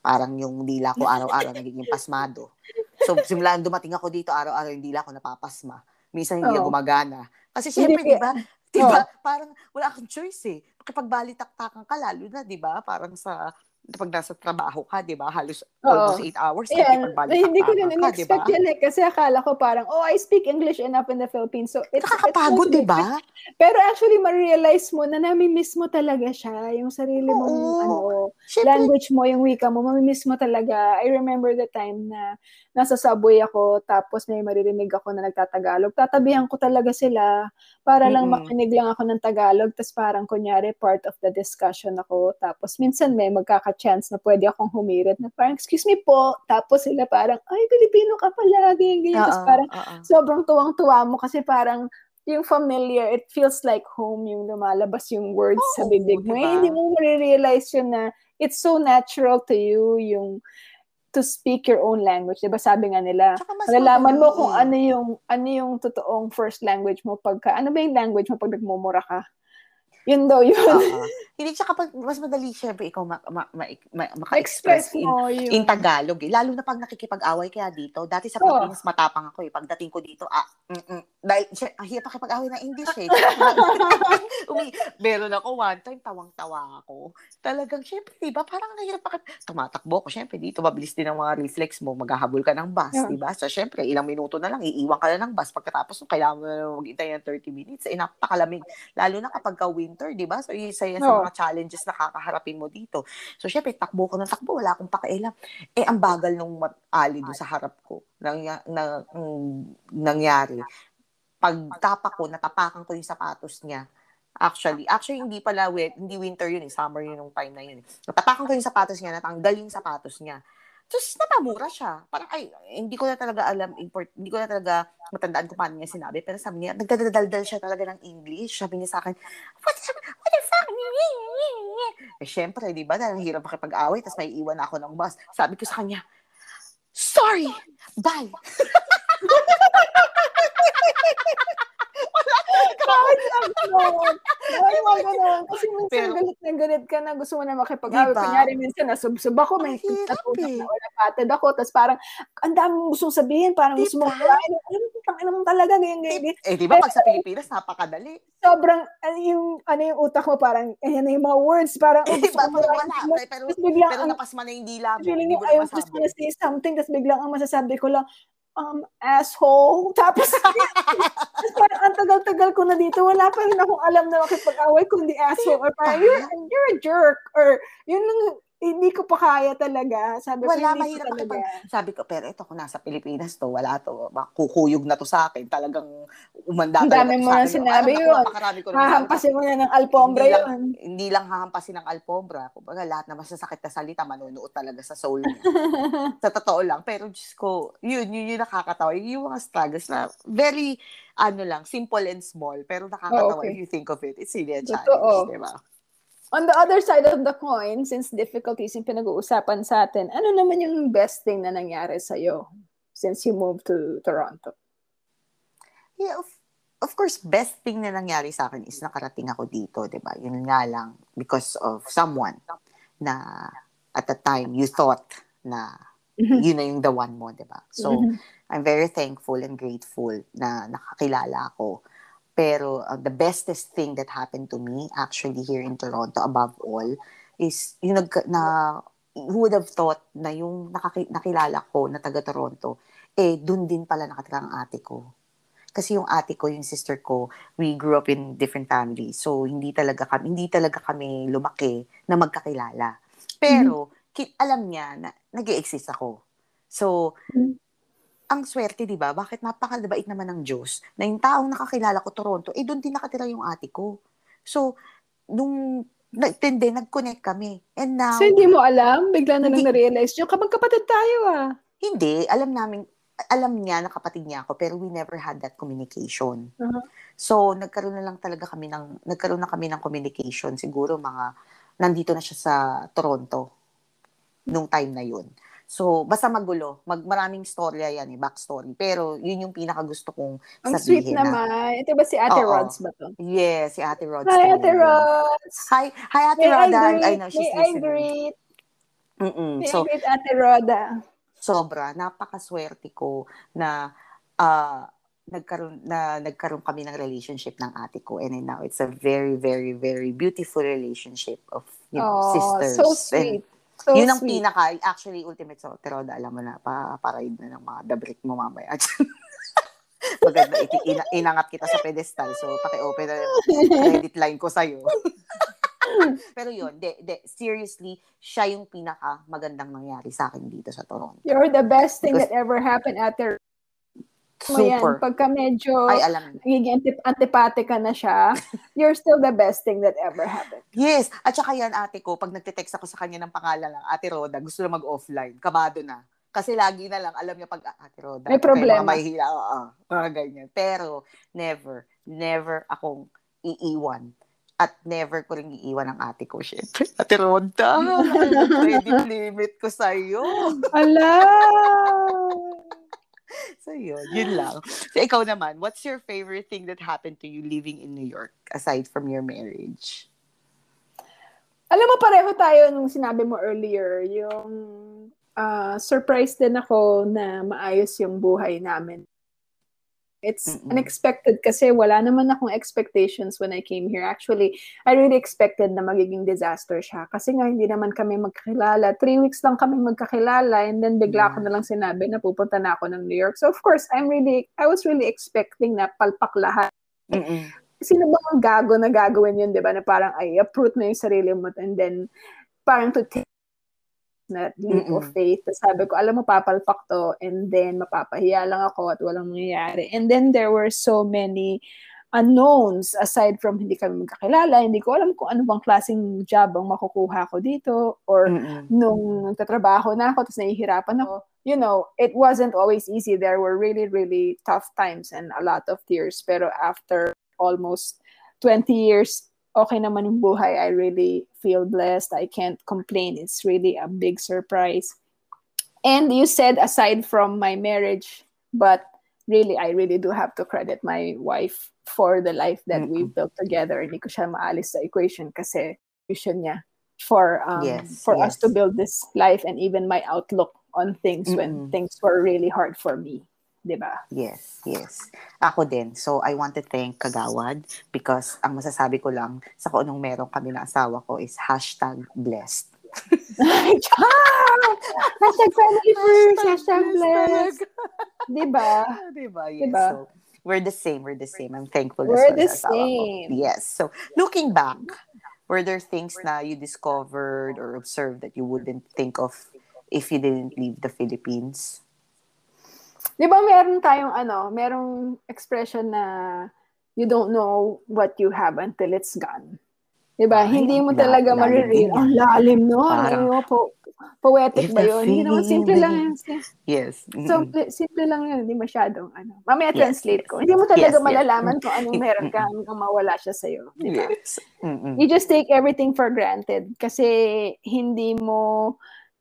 Parang yung dila ko araw-araw nagiging pasmado. So, simulaan dumating ako dito, araw-araw yung dila ko napapasma. Minsan hindi oh. na gumagana. Kasi syempre, di ba? Di ba? Oh. Parang wala akong choice eh. Kapag balitaktakan ka, lalo na, di ba? Parang sa pag nasa trabaho ka, di ba? Halos oh. almost eight hours. Yeah. Hindi ko na na-expect diba? Yan eh. Kasi akala ko parang, oh, I speak English enough in the Philippines. So it's, nakakapagod, di ba? Pero actually, ma-realize mo na nami-miss mo talaga siya. Yung sarili mo, ano, Siyempre. language mo, yung wika mo, mami-miss mo talaga. I remember the time na nasa subway ako, tapos may maririnig ako na nagtatagalog. Tatabihan ko talaga sila para lang mm-hmm. makinig lang ako ng Tagalog. Tapos parang, kunyari, part of the discussion ako. Tapos minsan may magkaka chance na pwede akong humirit na parang, excuse me po. Tapos sila parang, ay, Pilipino ka pala. Ganyan. Uh-uh, Tapos parang, uh-uh. sobrang tuwang-tuwa mo kasi parang, yung familiar, it feels like home yung lumalabas yung words oh, sa bibig mo. Diba? Hindi mo marirealize yun na it's so natural to you yung to speak your own language. Diba sabi nga nila, nalaman mo kung ano yung, ano yung totoong first language mo pagka, ano ba yung language mo pag nagmumura ka? Yun daw yun. Uh-huh. Hindi siya kapag mas madali syempre ikaw ma- ma- ma- ma- maka-express in, in Tagalog. Eh. Lalo na pag nakikipag-away kaya dito. Dati sa Pilipinas oh. matapang ako eh. Pagdating ko dito, ah, mm-mm. Dahil hirap pakipag-away ng English eh. Meron ako one time, tawang-tawa ako. Talagang syempre, diba? Parang hirap pakipag- tumatakbo ko syempre dito. Mabilis din ang mga reflex mo. Maghahabol ka ng bus, yeah. diba? So syempre, ilang minuto na lang, iiwan ka na ng bus. Pagkatapos, kailangan mo na mag-intay ng thirty minutes. Eh, napakalamig. Lalo na kapag gawin winter, di ba? So, isa yan no. sa mga challenges na kakaharapin mo dito. So, syempre, takbo ko ng takbo. Wala akong pakialam. Eh, ang bagal nung matali doon sa harap ko. Nang, na, mm, nangyari. Pagtapa ko, natapakan ko yung sapatos niya. Actually, actually, hindi pala, wet, hindi winter yun eh. Summer yun nung time na yun eh. Natapakan ko yung sapatos niya, natanggal yung sapatos niya. Tapos, napamura siya. Parang, ay, hindi ko na talaga alam, import, hindi ko na talaga matandaan kung paano niya sinabi. Pero sabi niya, nagdadaldal siya talaga ng English. Sabi niya sa akin, what, what the fuck? Eh, syempre, di ba? Dahil hirap makipag-away, tapos may iwan ako ng bus. Sabi ko sa kanya, sorry! Bye! Kahit naman. Ay, wag na. Kasi minsan pero, galit na galit ka na. Gusto mo na makipag-away. Diba? Kunyari minsan nasub-sub ako. May tatulog na wala patid ako. Tapos parang, ang dami mong gusto sabihin. Parang diba? Gusto mo, ay, alam mo, tangin naman talaga. Ganyan, ganyan. Eh, di ba pag sa Pilipinas, napakadali. Sobrang, ano yung, ano yung utak mo, parang, ayan na yung mga words. Parang, eh, diba, parang wala. Mas, pero, biglang, pero napasman na yung dila mo. Feeling mo, ayaw gusto na say something. Tapos biglang ang masasabi ko lang, um, asshole. Tapos, parang ang tagal-tagal ko na dito, wala pa rin akong alam na makipag-away kundi asshole. Or parang, you're, you're a jerk. Or, yun lang, hindi ko pa kaya talaga. Sabi ko, wala, mahirap makipag... Sabi ko, pero ito, kung nasa Pilipinas to, wala to, kukuyog na to sa akin. Talagang umanda talaga. Dami mo na sinabi yun. Hahampasin mo na ng alpombra yun. Hindi lang hahampasin ng alpombra. Kumbaga, lahat na masasakit na salita, manunuot talaga sa soul niya. Sa totoo lang. Pero, Diyos ko, yun, yun yung nakakatawa. Yung mga struggles na very, ano lang, simple and small. Pero nakakatawa if you think of it. It's really a challenge, diba? On the other side of the coin, since difficulties yung pinag-uusapan sa atin, ano naman yung best thing na nangyari sa'yo since you moved to Toronto? Yeah, of, of course, best thing na nangyari sa akin is nakarating ako dito, di ba? Yun nga lang, because of someone na at the time you thought na yun na yung the one mo, di ba? So, mm-hmm. I'm very thankful and grateful na nakakilala ako. Pero uh, the bestest thing that happened to me actually here in Toronto above all is yung nag, na who would have thought na yung nakaki, nakilala ko na taga Toronto eh dun din pala nakatira ang ate ko. Kasi yung ate ko, yung sister ko, we grew up in different families. So hindi talaga kami hindi talaga kami lumaki na magkakilala. Pero mm-hmm. ki, alam niya na nag-e-exist ako. So mm-hmm. ang swerte, di ba? Bakit napakalabait naman ng Diyos na yung taong nakakilala ko, Toronto, eh doon din nakatira yung ate ko. So, nung tindi, nag-connect kami. And now... So, hindi mo alam? Bigla na lang na-realize nyo, kapag kapatid tayo ah. Hindi. Alam namin, alam niya na kapatid niya ako, pero we never had that communication. Uh-huh. So, nagkaroon na lang talaga kami ng, nagkaroon na kami ng communication. Siguro mga, nandito na siya sa Toronto nung time na yun. So, basta magulo. Mag, maraming storya yan eh, backstory. Pero, yun yung pinakagusto kong ang sabihin na. Ang sweet naman. Ito ba si Ate Oo. Rods ba to? Yes, si Ate Rods. Hi, Ate Rods! Hi, hi Ate may Roda. I, I know, she's may listening. I greet. Mm-mm. May so, I greet Ate Roda. Sobra. Napakaswerte ko na uh, nagkaroon, na nagkaroon kami ng relationship ng ate ko. And now, it's a very, very, very beautiful relationship of you know, oh, sisters. So sweet. And, So yun ang sweet. Pinaka, actually, ultimate sa Ate Roda, alam mo na, pa-ride na ng mga dabrick mo mamaya. Maganda, ina- inangat kita sa pedestal, so paki-open na credit line ko sa'yo. Pero yun, de, de, seriously, siya yung pinaka magandang nangyari sa akin dito sa Toronto. You're the best thing because, that ever happened, Ate Roda. Super. Ayan, pagka medyo ay, alam. Nagiging antipate ka na siya, you're still the best thing that ever happened. Yes. At saka yan, ate ko, pag nagte-text ako sa kanya ng pangalan ng Ate Roda, gusto na mag-offline. Kabado na. Kasi lagi na lang, alam niya pag Ate Roda. May problema. May hila. Oo. Mga ganyan. Pero, never, never akong iiwan. At never ko rin iiwan ang ate ko. Siyempre, Ate Roda, credit limit ko sa'yo. Ala! So, yun. Yun lang. So, ikaw naman, what's your favorite thing that happened to you living in New York aside from your marriage? Alam mo, pareho tayo nung sinabi mo earlier. Yung uh, surprise din ako na maayos yung buhay namin. It's Mm-mm. unexpected kasi wala naman akong expectations when I came here. Actually, I really expected na magiging disaster siya. Kasi nga, hindi naman kami magkakilala. Three weeks lang kami magkakilala and then bigla yeah. ko na lang sinabi na pupunta na ako ng New York. So, of course, I'm really, I was really expecting na palpak lahat. Mm-mm. Sino ba ang gago na gagawin yun, di ba? Na parang, ay, uproot mo yung sarili mo and then parang to take na leap Mm-mm. of faith. Tapos sabi ko, alam mo, papalpak to and then mapapahiya lang ako at walang mangyayari. And then there were so many unknowns aside from hindi kami magkakilala, hindi ko alam kung ano bang klaseng job ang makukuha ko dito or Mm-mm. nung nagtatrabaho na ako tapos nahihirapan ako. You know, it wasn't always easy. There were really, really tough times and a lot of tears. Pero after almost twenty years, okay naman yung buhay. I really feel blessed. I can't complain. It's really a big surprise. And you said aside from my marriage, but really, I really do have to credit my wife for the life that mm-hmm. we built together. Hindi ko siya maalis sa equation kasi vision niya for, um, yes, for yes. us to build this life and even my outlook on things mm-hmm. when things were really hard for me. Diba? Yes, yes. Ako din. So, I want to thank Kagawad because ang masasabi ko lang sa kung anong meron kami na asawa ko is hashtag blessed. Hashtag family first, hashtag blessed. Diba? Diba, yes. Diba? So, we're the same, we're the same. I'm thankful. We're the same. Ko. Yes. So, looking back, were there things na you discovered or observed that you wouldn't think of if you didn't leave the Philippines? Di ba meron tayong ano, merong expression na you don't know what you have until it's gone. Di ba? Hindi mo talaga maririnig. Ang lalim no. Parang, ano, po, poetic ba yun? Hindi naman, simple lang yun. Yes. So, simple lang yun. Hindi masyadong ano. Mamaya yes, translate yes, ko. Hindi mo talaga yes, malalaman yes. kung anong meron ka hanggang mawala siya sa'yo. Di ba? Yes. You just take everything for granted kasi hindi mo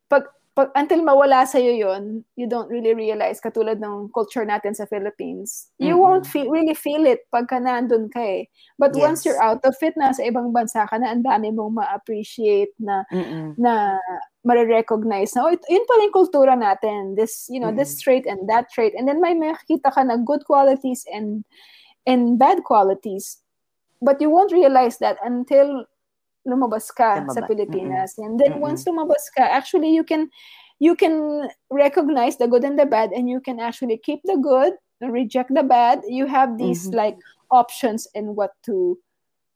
pag Pag, until mawala sa'yo yun, you don't really realize, katulad ng culture natin sa Philippines, you mm-hmm. won't feel, really feel it pagka nandun ka eh. But yes. once you're out of it, nasa ibang bansa ka na, ang dami mong ma-appreciate na, mm-hmm. na ma-recognize na, oh, it, yun pala yung kultura natin, this, you know, mm-hmm. this trait and that trait. And then may makikita ka na good qualities and and bad qualities. But you won't realize that until lumabas ka Lumaba. Sa Pilipinas. Mm-hmm. And then mm-hmm. once lumabas ka, actually you can you can recognize the good and the bad and you can actually keep the good, reject the bad. You have these mm-hmm. like options in what to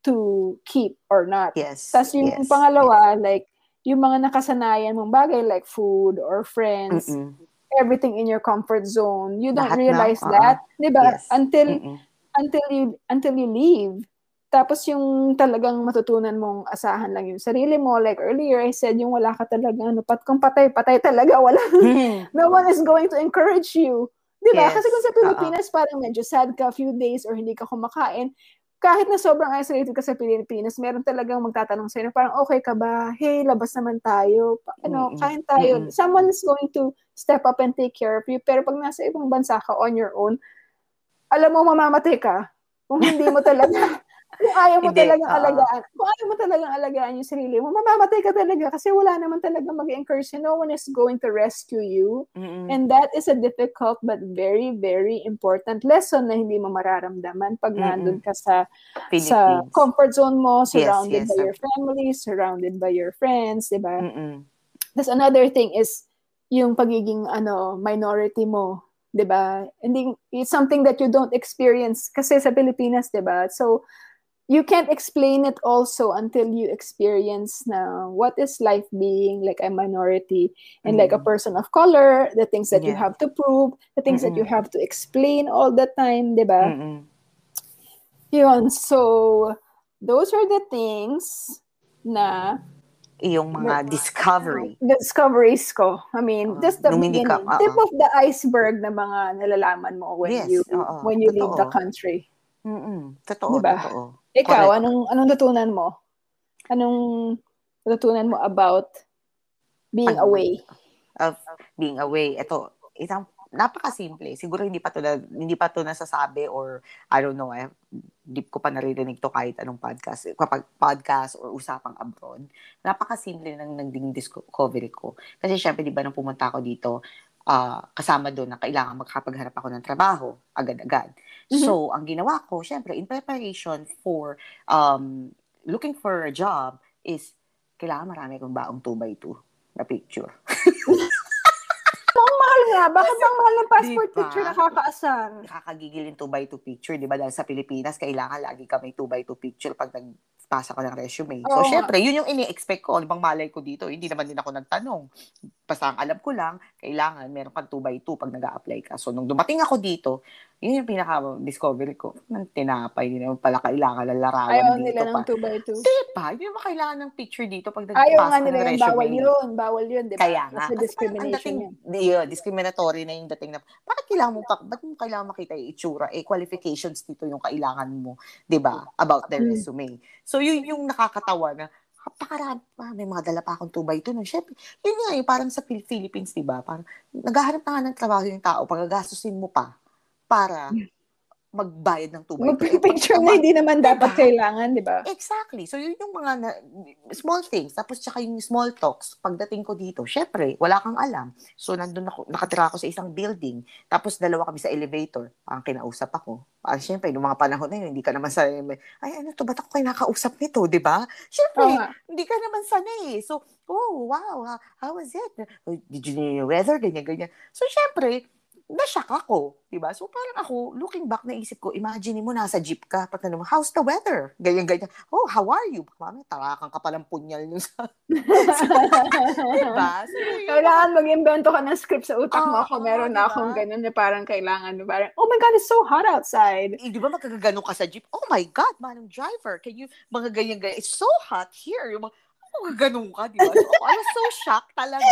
to keep or not. Yes. Tapos yung yes. pangalawa, yes. like yung mga nakasanayan mong bagay like food or friends, mm-hmm. everything in your comfort zone. You don't Lahat realize na, that, uh-huh. diba? Yes. Until mm-hmm. until you until you leave. Tapos yung talagang matutunan mong asahan lang yung sarili mo. Like earlier, I said, yung wala ka talaga, ano, pat kung patay, patay talaga, wala. Mm. No one is going to encourage you. Diba? Yes. Kasi kung sa Pilipinas, uh-oh. Parang medyo sad ka a few days or hindi ka kumakain, kahit na sobrang isolated ka sa Pilipinas, meron talagang magtatanong sa'yo, parang, okay ka ba? Hey, labas naman tayo. Ano, mm-hmm. kain tayo. Mm-hmm. Someone is going to step up and take care of you. Pero pag nasa ibang bansa ka on your own, alam mo, mamamatay ka. Kung hindi mo talaga... Kung ayaw mo Hindi, talagang uh, alagaan, kung ayaw mo talagang alagaan yung sarili mo, mamamatay ka talaga kasi wala naman talaga mag-encourage you. No one is going to rescue you. Mm-mm. And that is a difficult but very, very important lesson na hindi mo mararamdaman pag Mm-mm. nandun ka sa, sa comfort zone mo, surrounded yes, yes, by sir. Your family, surrounded by your friends, diba? Mm-mm. Tapos another thing is yung pagiging ano minority mo, 'di ba? Hindi, it's something that you don't experience kasi sa Pilipinas, 'di ba? So you can't explain it also until you experience na what is life being like a minority and mm-hmm. like a person of color, the things that yeah. you have to prove, the things mm-hmm. that you have to explain all the time, diba? Mm-hmm. Yun, so those are the things na yung mga discovery. Discoveries ko. I mean, uh, just the beginning, ka, uh, tip of the iceberg na mga nalalaman mo when yes, you uh, when you totoo. leave the country. Mm-mm. Totoo, diba? Totoo. Ikaw, correct. anong anong natutunan mo? Anong natutunan mo about being An- away? Of being away. Ito, isang napakasimple. Siguro hindi pa to na, hindi pa to nasasabi or I don't know, eh, deep ko pa naririnig to kahit anong podcast, kapag podcast or usapang abroad. Napakasimple ng naging discovery ko. Kasi syempre, di ba, nung pumunta ako dito, Uh, kasama doon na kailangan magkakapaghanap ako ng trabaho agad-agad. Mm-hmm. So, ang ginawa ko, syempre, in preparation for um, looking for a job is, kailangan marami akong baong two by two na picture. Ang mahal nga. Bakit ang mahal ng passport diba? Picture nakakaasan? Nakakagigilin two by two picture, di ba? Dahil sa Pilipinas, kailangan lagi kami two by two picture pag nag pasa ko ng resume. So, oh, syempre, yun yung ini-expect ko. Ibang malay ko dito, hindi naman din ako nagtanong. Basta ang alam ko lang, kailangan meron kang two by two pag nag-a-apply ka. So, nung dumating ako dito, yun yung pinaka-discovery ko. Nang tinapay, hindi naman pala kailangan larawan dito. Ayaw nila pa. ng two by two. Diba? Hindi naman kailangan ng picture dito pag nag-pasa Ayaw nga nila ng resume. Bawal yun. Bawal yun, diba? Kaya nga. Kasi discrimination dating, yun. Discriminatory na yung dating na, bakit kailangan mo, pa, bakit mo kailangan makita yung itsura? Eh, qualifications dito yung kailangan mo, diba? About their resume. So, So, yun yung nakakatawa na, kapakaraan pa, may mga dala pa akong two by two nun. Siyempre, yun nga, yung parang sa Philippines, diba? Parang, naghahanap na nga ng trabaho yung tao, pagagastusin mo pa para magbayad ng two by two. Mag-picture na, hindi naman dapat kailangan, diba? Exactly. So, yun yung mga na, small things. Tapos, tsaka yung small talks, pagdating ko dito, siyempre, wala kang alam. So, nandun ako, nakatira ako sa isang building. Tapos, dalawa kami sa elevator. Ang kinausap ako. Ah, siyempre, noong mga panahon na yun, hindi ka naman sa ay, ano to, ba't ako kinakausap nito, di ba? Siyempre, uh-huh. hindi ka naman sanay. So, oh, wow, how was it? Did you know your weather? Ganyan, ganyan. So, siyempre, na-shock ako, di ba? So, parang ako, looking back, naisip ko, imagine mo, nasa jeep ka, pag tanong, how's the weather? Ganyan, ganyan. Oh, how are you? Mami, tarakang ka palang punyal nyo sa... diba? So, yun, kailangan mag-invento ka ng script sa utak mo. Uh, ako, meron diba? Na akong ganun na parang kailangan, parang, oh my God, it's so hot outside. Eh, di ba, magkagano ka sa jeep? Oh my God, manong driver, can you, mga ganyan, ganyan. It's so hot here. Yung mga, magkagano ka, di ba? So, I was so shocked talaga.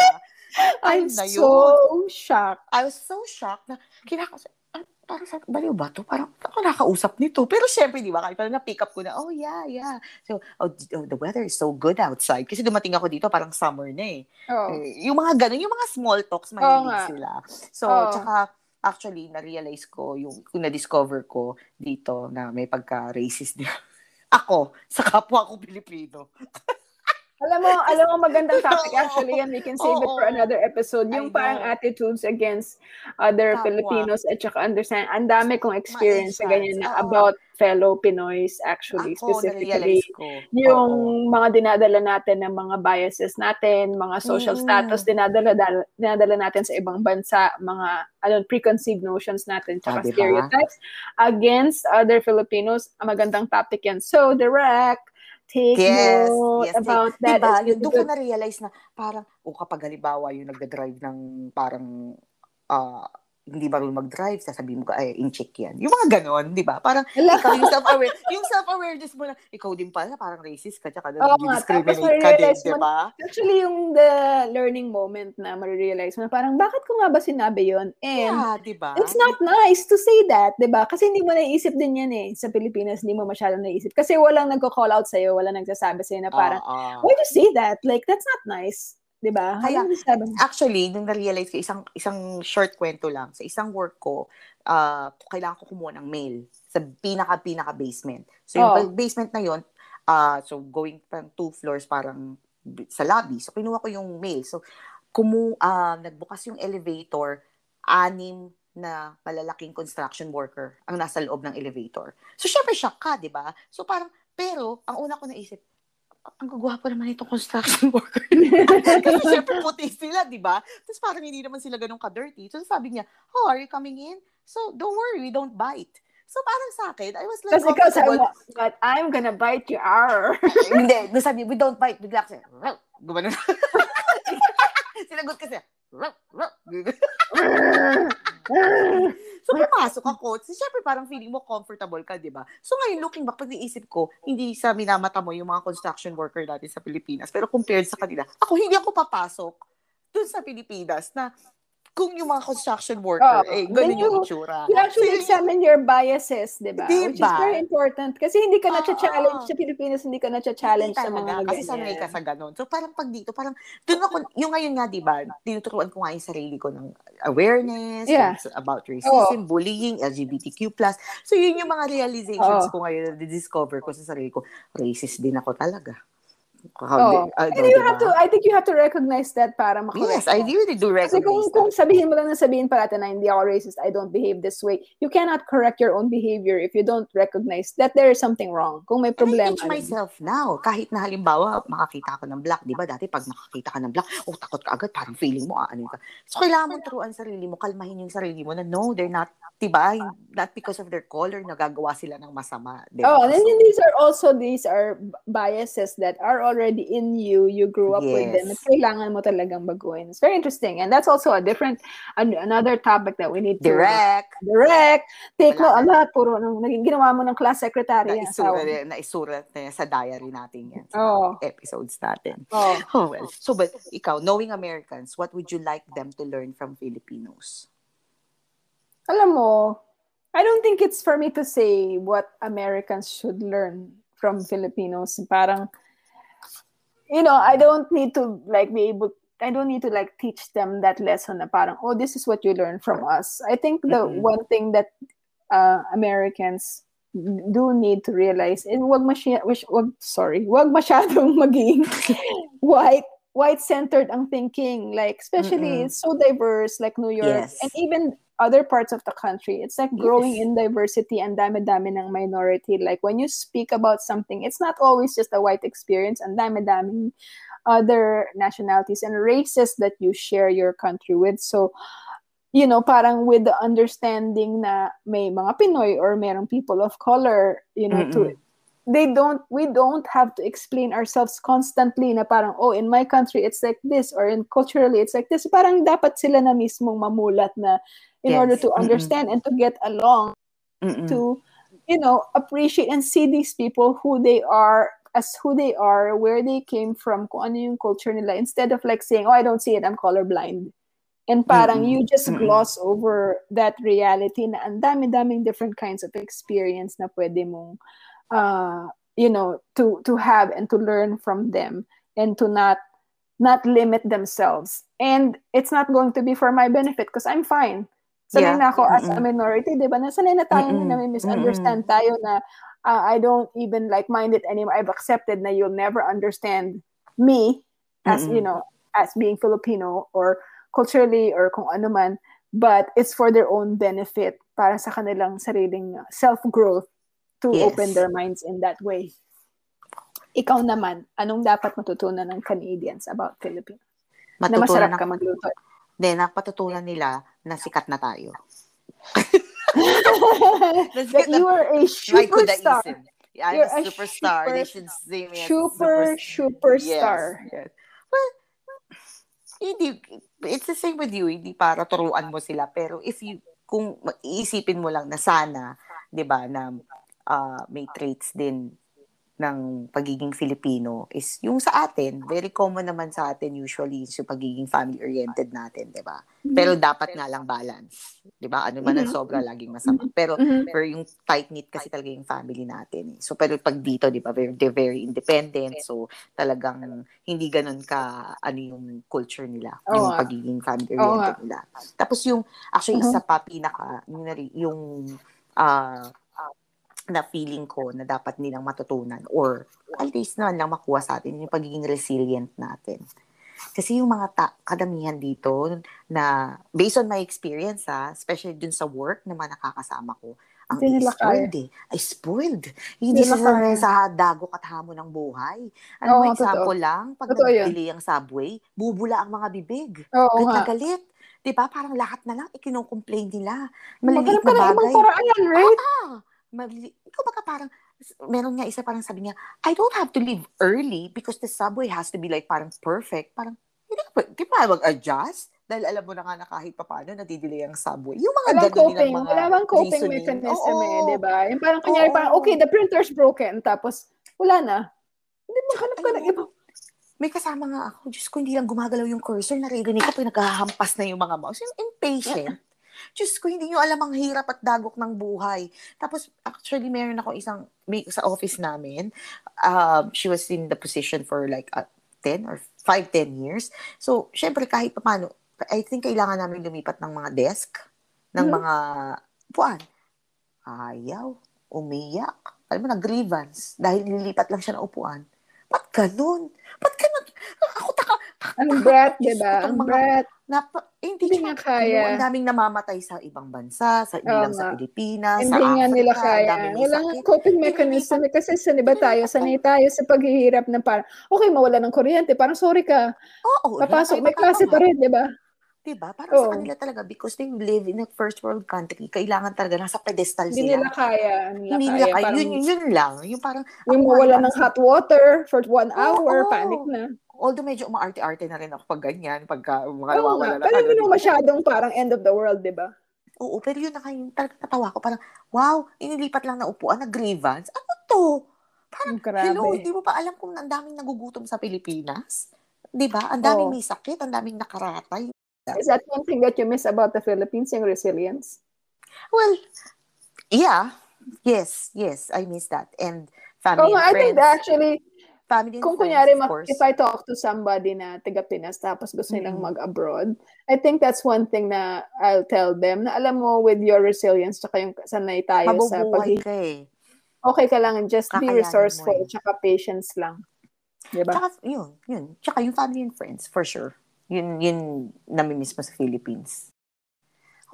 I'm so shocked. I was so shocked na kinakausap. Parang sa baliw ba to? Parang ako nakausap nito. Pero syempre, di ba? Parang na-pick up ko na, oh yeah, yeah. So, oh, oh, the weather is so good outside. Kasi dumating ako dito, parang summer na eh. Oh. eh yung mga ganun, yung mga small talks, mahilig oh, sila. So, oh. tsaka, actually, na-realize ko, yung, yung na-discover ko dito na may pagka-racist din. Ako, sa kapwa ko Pilipino. Alam mo, alam mo, magandang topic actually and we can save oh, it for another episode. Yung parang attitudes against other Kapwa. Filipinos at saka understand. Ang dami kong experience sa ganyan na about fellow Pinoys actually. Ako, specifically. Yung oh. mga dinadala natin ng mga biases natin, mga social mm. status, dinadala, dinadala natin sa ibang bansa, mga ano, preconceived notions natin saka ah, stereotypes ba? Against other Filipinos. Magandang topic yan. So, direct. Take yes, note yes, about take. That. Diba, yun, doon ko na-realize na parang, o oh, kapag halimbawa yung nagda-drive ng parang uh, hindi marunong mag-drive, sasabihin mo ka, ay, in-check yan. Yung mga ganon, di ba? Parang, ikaw yung self-aware, yung self-awareness mo na, ikaw din pala, parang racist ka, tsaka oh, discriminate ka din, di ba? Actually, yung the learning moment na marirealize mo na parang, bakit ko nga ba sinabi yun? And, yeah, di ba? It's not nice to say that, di ba? Kasi hindi mo naisip din yan eh. Sa Pilipinas, hindi mo masyadong naisip. Kasi walang nagko-call out sa'yo, walang nagsasabi sa'yo na parang, uh, uh. why do you say that? Like, that's not nice. Diba? Kaya, actually, nung na-realize ko, isang, isang short kwento lang, sa isang work ko, uh, kailangan ko kumuha ng mail sa pinaka-pinaka-basement. So, oh. yung basement na yun, uh, so going from two floors parang sa lobby. So, kinuha ko yung mail. So, kumu, uh, nagbukas yung elevator, anim na malalaking construction worker ang nasa loob ng elevator. So, syempre, shock ka, diba? So, parang, pero, ang una ko naisip, ang gagwapo naman itong construction worker. Kasi syempre puti sila, di ba? Tapos parang hindi naman sila ganun ka-dirty. So sabi niya, oh, are you coming in? So don't worry, we don't bite. So parang sa akin, I was like, because I'm, but I'm gonna bite your arm. Hindi, nasabi, we don't bite. Bigla kasi, gumano na. Sinagot kasi, so pumasok ako. So syempre parang feeling mo comfortable ka, di ba? So ngayon looking back, pag naisip ko, hindi sa minamata mo yung mga construction worker natin sa Pilipinas. Pero compared sa kanila, ako hindi ako papasok dun sa Pilipinas na kung yung mga construction worker, oh, eh, ganun yung itsura. You actually so, examine your biases, di ba? Which is very important. Kasi hindi ka na-challenge ah, sa Pilipinas, hindi ka na-challenge sa mga kasi ganyan. Kasi sanay ka sa ganun. So parang pag dito, parang, dun ako, yung ngayon nga, di ba, tinuturuan ko nga yung sarili ko ng awareness, yeah, about racism, oh, bullying, L G B T Q plus. So yun yung mga realizations, oh, ko ngayon, na-discover ko sa sarili ko, racist din ako talaga. Oh. And you have to, I think you have to recognize that para makorek. Yes, I really do recognize that. Kasi kung, kung sabihin mo lang na sabihin parate na hindi ako racist, I don't behave this way, you cannot correct your own behavior if you don't recognize that there is something wrong. Kung may problema. I teach myself now. Kahit na halimbawa, makakita ako ng black, di ba? Dati pag nakakita ka ng black, oh, takot ka agad, parang feeling mo, ah, ano ka. So kailangan mo turuan sarili mo, kalmahin yung sarili mo na no, they're not, diba? Not because of their color, nagagawa sila ng masama. Diba? Oh, and then these are also, these are biases that are all already in you, you grew up yes. with them. Kailangan mo talagang baguhin. It's very interesting, and that's also a different, an- another topic that we need to direct. Direct. Take mo ala puro nung ginawa mo ng class secretary. Naisulat, naisulat na sa diary natin yan. Oh. Episodes natin. Oh. Oh well. So, but ikaw, knowing Americans, what would you like them to learn from Filipinos? Alam mo, I don't think it's for me to say what Americans should learn from Filipinos. Parang you know, I don't need to like be able, I don't need to like teach them that lesson na parang, oh, this is what you learn from us. I think the mm-hmm. one thing that uh, Americans do need to realize, and wag masya, wag, sorry, wag masyadong maging white, white-centered ang thinking. Like, especially, mm-hmm. it's so diverse, like New York, yes. and even other parts of the country. It's like growing yes. in diversity and dami-dami ng minority. Like when you speak about something, it's not always just a white experience and dami-dami other nationalities and races that you share your country with. So, you know, parang with the understanding na may mga Pinoy or merong people of color, you know, to, they don't, we don't have to explain ourselves constantly na parang, oh, in my country, it's like this, or in culturally, it's like this. Parang dapat sila na mismong mamulat na in yes. order to understand mm-mm. and to get along, mm-mm. to, you know, appreciate and see these people who they are, as who they are, where they came from, kung ano yung culture nila, instead of like saying, oh, I don't see it, I'm colorblind. And parang mm-mm. you just mm-mm. gloss over that reality na ang dami-daming different kinds of experience na pwede mong, uh, you know, to, to have and to learn from them and to not, not limit themselves. And it's not going to be for my benefit because I'm fine. Sanay yeah. na ako as a minority, di ba? Sanay na tayo na may misunderstand tayo na uh, I don't even like mind it anymore. I've accepted na you'll never understand me as, mm-mm. you know, as being Filipino or culturally or kung ano man. But it's for their own benefit para sa kanilang sariling self-growth to yes. open their minds in that way. Ikaw naman, anong dapat matutunan ng Canadians about Philippines? Na masarap na- ka magluto. Then, napatutunan nila na sikat na tayo. That you are a superstar. I'm You're a superstar. Super, they should see me as super, superstar. Yes, yes. Well, hindi, it's the same with you. Hindi para turuan mo sila. Pero if you, kung iisipin mo lang na sana, di ba, na uh, may traits din ng pagiging Filipino is yung sa atin, very common naman sa atin usually yung pagiging family-oriented natin, di ba? Mm-hmm. Pero dapat nga lang balance, di ba? Ano man ang sobra, laging masama. Pero, mm-hmm. pero yung tight-knit kasi talaga yung family natin. Eh. So, pero pag dito, di ba, very, they're very independent. So, talagang hindi ganun ka ano yung culture nila, oh, yung pagiging family-oriented oh, nila. Tapos yung, actually, mm-hmm. isa pa, pinaka, yung, ah, uh, na feeling ko na dapat nilang matutunan or at least na lang makuha sa atin yung pagiging resilient natin. Kasi yung mga ta- kadamihan dito na based on my experience, ha, especially dun sa work na mga nakakasama ko, Ang spoiled eh. I spoiled. Hindi siya sa dago at hamon ng buhay. Ano oh, mo, example lang, pag totoo nagpili yun. Ang subway, bubula ang mga bibig. Oh, Gagagalit. Diba? Parang lahat na lang ikinocomplain nila. Maliliit na bagay. Magalang ka na ibang paraan yan, right? Oo. Maliliit. Ikaw baka parang, meron niya isa parang sabi niya, I don't have to leave early because the subway has to be like parang perfect. Parang, hindi ka, di ba mag-adjust? Dahil alam mo na nga na kahit paano natidelay ang subway. Yung mga gano'n ng mga wala bang coping mechanism eh, di ba? Yung parang kanyari oo. Parang, okay, the printer's broken. Tapos, wala na. Hindi mo hanap ka ng iba. May kasama nga ako. Diyos ko, hindi lang gumagalaw yung cursor. Naririnig ko pag naghahampas na yung mga mouse. Yung impatient. Diyos ko, hindi nyo alam ang hirap at dagok ng buhay. Tapos, actually, meron ako isang, may, sa office namin, uh, she was in the position for like uh, ten or five, ten years. So, syempre, kahit paano, I think kailangan namin lumipat ng mga desk, ng mm-hmm. mga puan. Ayaw, umiyak. Alam mo, nag-grievance. Dahil nilipat lang siya ng upuan. Ba't ganun? Ba't ganun? Ako taka. Ang breath, diba? Ang breath. Hindi niya kaya. Ang daming namamatay sa ibang bansa, sa ilang sa Pilipinas, sa Africa. Hindi nga nila kaya. Walang coping mechanism. Kasi sa iba tayo, sanay tayo sa paghihirap na parang, okay, mawala ng kuryente. Parang sorry ka. Oo. Papasok, may klase pa rin, diba? Diba? Parang oh. sa kanila talaga because they live in a first world country, kailangan talaga nasa pedestal sila. Hindi nila kaya. Hindi nila kaya. Parang, yun, yun lang. Yung parang... Yung mawala ng hot water for one hour, oh, panic na. Although medyo umaarte-arte na rin ako pag ganyan, pagka mga oh, wala na. Pero yun yung masyadong parang end of the world, diba? Oo, pero yun na kayo, talaga natawa ko. Parang, wow, inilipat lang na upuan, nag-grievance. Ano to? Parang, oh, hello, hindi mo pa alam kung ang daming nagugutom sa Pilipinas? Diba? Ang daming oh. may sakit, ang daming nakaratay. Is that one thing that you miss about the Philippines, yung resilience? Well, yeah. Yes, yes, I miss that. And family oh, and I friends. I think actually, family kung kunyari, friends, if I talk to somebody na taga Pinas tapos gusto nilang mm-hmm. mag-abroad, I think that's one thing na I'll tell them, na alam mo, with your resilience, tsaka yung sanay tayo mabubuhay sa pag- kay. Okay ka lang, just kakayanin be resourceful, eh. Tsaka patience lang. Diba? Tsaka, yun, yun. Tsaka yung family and friends, for sure. Yun, yun nami-miss mo sa Philippines.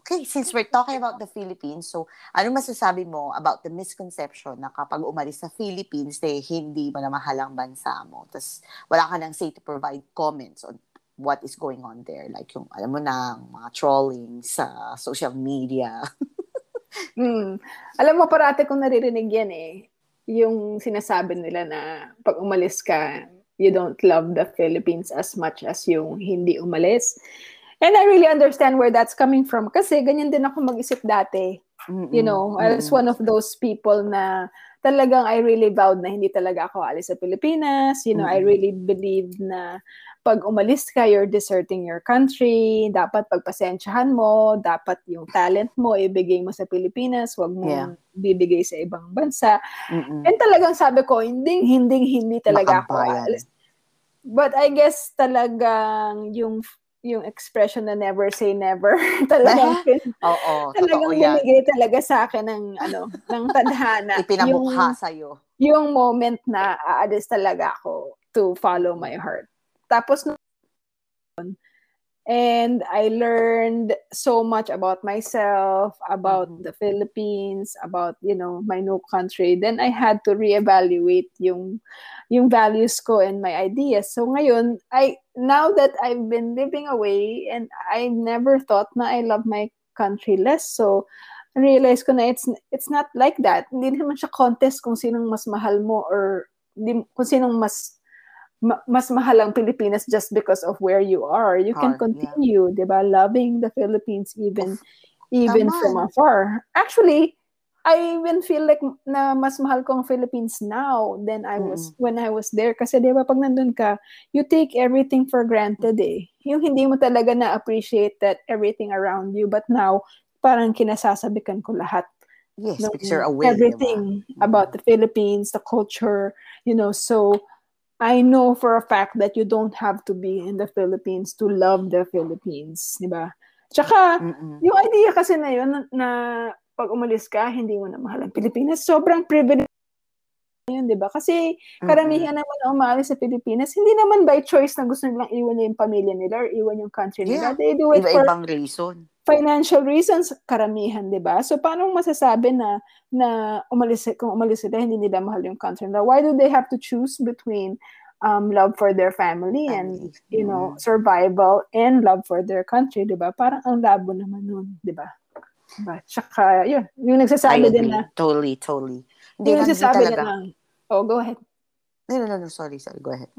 Okay, since we're talking about the Philippines, so ano masasabi mo about the misconception na kapag umalis sa Philippines, eh, hindi mo na mahal ang bansa mo. Tapos wala ka nang say to provide comments on what is going on there. Like yung, alam mo na, mga trolling sa social media. mm. Alam mo, parate kong naririnig yan eh. Yung sinasabi nila na pag umalis ka, you don't love the Philippines as much as yung hindi umalis. And I really understand where that's coming from. Kasi ganyan din ako mag-isip dati. Mm-mm, you know, mm-mm. I was one of those people na talagang I really vowed na hindi talaga ako alis sa Pilipinas. You know, mm-mm. I really believed na pag umalis ka, you're deserting your country. Dapat pagpasensyahan mo. Dapat yung talent mo, ibigay mo sa Pilipinas. Huwag mo yeah. bibigay sa ibang bansa. Mm-mm. And talagang sabi ko, hindi, hindi, hindi talaga Makampayan. Ako alis. But I guess talagang yung yung expression na never say never talagang oo, talagang bumigay talaga sa akin ng ano ng tadhana ipinamukha sa iyo yung moment na aalis talaga ako to follow my heart. Tapos and I learned so much about myself, about mm-hmm. the Philippines, about you know my new country. Then I had to reevaluate yung yung values ko and my ideas. So ngayon, I now that I've been living away and I never thought na I love my country less. So I realized ko na it's it's not like that. Hindi naman siya contest kung sinong mas mahal mo or di, kung sinong mas mas mahal ang Pilipinas just because of where you are. You can continue, yeah. diba, loving the Philippines even even Taman. From afar. Actually, I even feel like na mas mahal ko ang Philippines now than I was mm. when I was there. Kasi diba, pag nandun ka, you take everything for granted eh. Yung hindi mo talaga na-appreciate that everything around you. But now, parang kinasasabikan ko lahat. Yes, no, because you're aware. Everything diba? About the Philippines, the culture, you know, so... I know for a fact that you don't have to be in the Philippines to love the Philippines, di ba? Tsaka, mm-mm. yung idea kasi na yun na, na pag umalis ka, hindi mo na mahal ang Pilipinas. Sobrang privilege 'yun, 'di ba? Kasi karamihan mm-hmm. naman na umaalis sa Pilipinas, hindi naman by choice na gusto nilang iwan yung pamilya nila or iwan yung country nila. Yeah. They do it for ibang reason. Financial reasons karamihan, 'di ba? So paano masasabi na na umalis kung umalis sila hindi nila mahal yung country nila? Why do they have to choose between um love for their family and you know survival and love for their country, 'di ba? Parang ang labo naman nun, 'di ba? But saka yun, yung nagsasabi din na totally totally. Hindi nagsasabi din na oh, go ahead. No, no, no, sorry, sorry, go ahead.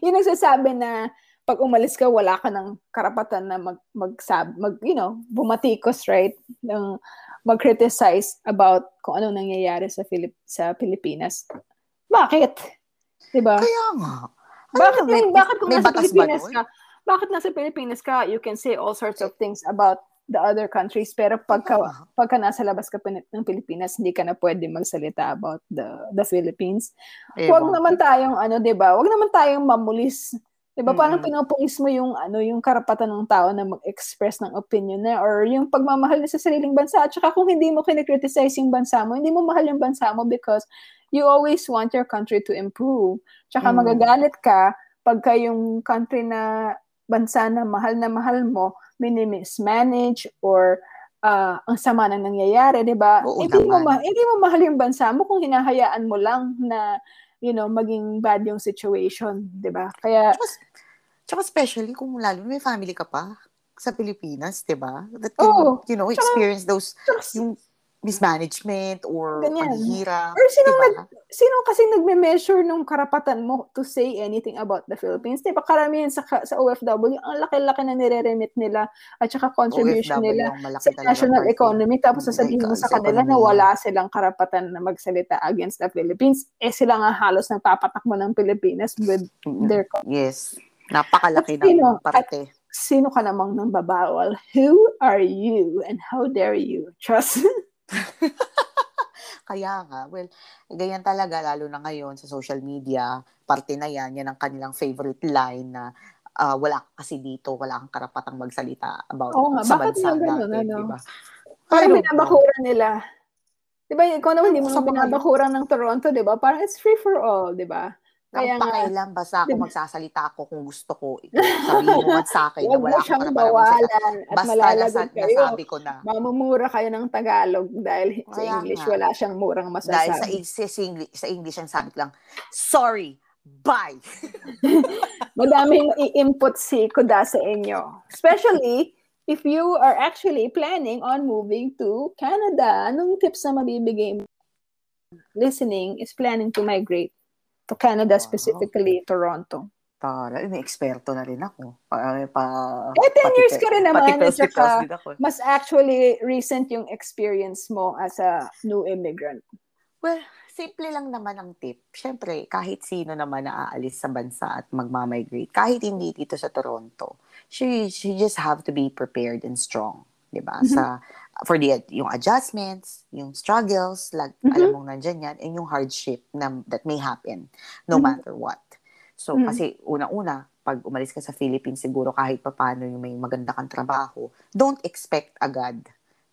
Yung nagsasabi na pag umalis ka, wala ka ng karapatan na mag, magsab, mag, you know, bumatikos, right? Ng, mag-criticize about kung ano nangyayari sa, Filip- sa Pilipinas. Bakit? Diba? Kaya nga. Bakit, may, bakit kung nasa Pilipinas ka, bakit nasa Pilipinas ka, you can say all sorts of things about the other countries, pero pagka, pagka nasa labas ka ng Pilipinas, hindi ka na pwede magsalita about the the Philippines. Huwag naman tayong, ano, diba? Huwag naman tayong mamulis. Diba, mm-hmm. parang pinupulis mo yung, ano, yung karapatan ng tao na mag-express ng opinion na or yung pagmamahal na sa sariling bansa. At saka kung hindi mo kinikriticize yung bansa mo, hindi mo mahal yung bansa mo because you always want your country to improve. Tsaka mm-hmm. magagalit ka pagka yung country na bansa na mahal na mahal mo, minimismanage or uh, ang sama na nangyayari, diba? Oo, hindi, mo ma- hindi mo mahal yung bansa mo kung hinahayaan mo lang na you know, maging bad yung situation, di ba? Kaya... Tsaka especially kung lalo may family ka pa sa Pilipinas, di ba? That can, oh, you know, tsaka, experience those, tsaka, yung mismanagement or panghihirap. Or sinong, diba? nag, sinong kasing nagme-measure nung karapatan mo to say anything about the Philippines? Di ba? Karamihan sa, sa O F W, ang laki-laki na nire-remit nila at saka contribution O F W nila sa national economy. Tapos sasabihin mo sa kanila na wala silang karapatan na magsalita against the Philippines. Eh sila nga halos nagpapatakbo ng Pilipinas with mm-hmm. their... Yes. Napakalaki at, ng sino, parte. Sino ka namang nang babawal? Who are you and how dare you? Trust. Kaya nga, well, ganyan talaga, lalo na ngayon sa social media, parte na yan, yan ang kanilang favorite line na uh, wala kasi dito, wala kang karapatang magsalita about oh, sa bansa. Bakit nga ganun, ano? Diba? Parang binabakura nila. Diba, ikaw naman, hindi mo binabakura ng Toronto, diba? Parang it's free for all, diba? Kaya nga, pakailan, basta ako magsasalita ako kung gusto ko. Sabihin mo at sa akin na wala akong panabawalan at malalagod kayo. Nasabi ko na. Mamumura kayo ng Tagalog dahil sa English nga. Wala siyang murang masasabi. Dahil sa, sa, English, sa English ang sabi lang, sorry, bye! Madaming i-input si Kuda sa inyo. Especially if you are actually planning on moving to Canada. Anong tips na mabibigay mo? Listening is planning to migrate to Canada, specifically wow. Toronto. Para, may eksperto na rin ako. Pa, pa, eh, ten years ka rin naman. Saka, mas actually recent yung experience mo as a new immigrant. Well, simple lang naman ang tip. Siyempre, kahit sino naman na aalis sa bansa at magmamigrate, kahit hindi dito sa Toronto, she, she just have to be prepared and strong. Diba? Mm-hmm. Sa, for the yung adjustments, yung struggles, like, mm-hmm. alam mong nandyan yan, and yung hardship na, that may happen, no mm-hmm. matter what. So, mm-hmm. kasi una-una, pag umalis ka sa Philippines, siguro kahit pa paano yung may maganda kang trabaho, don't expect agad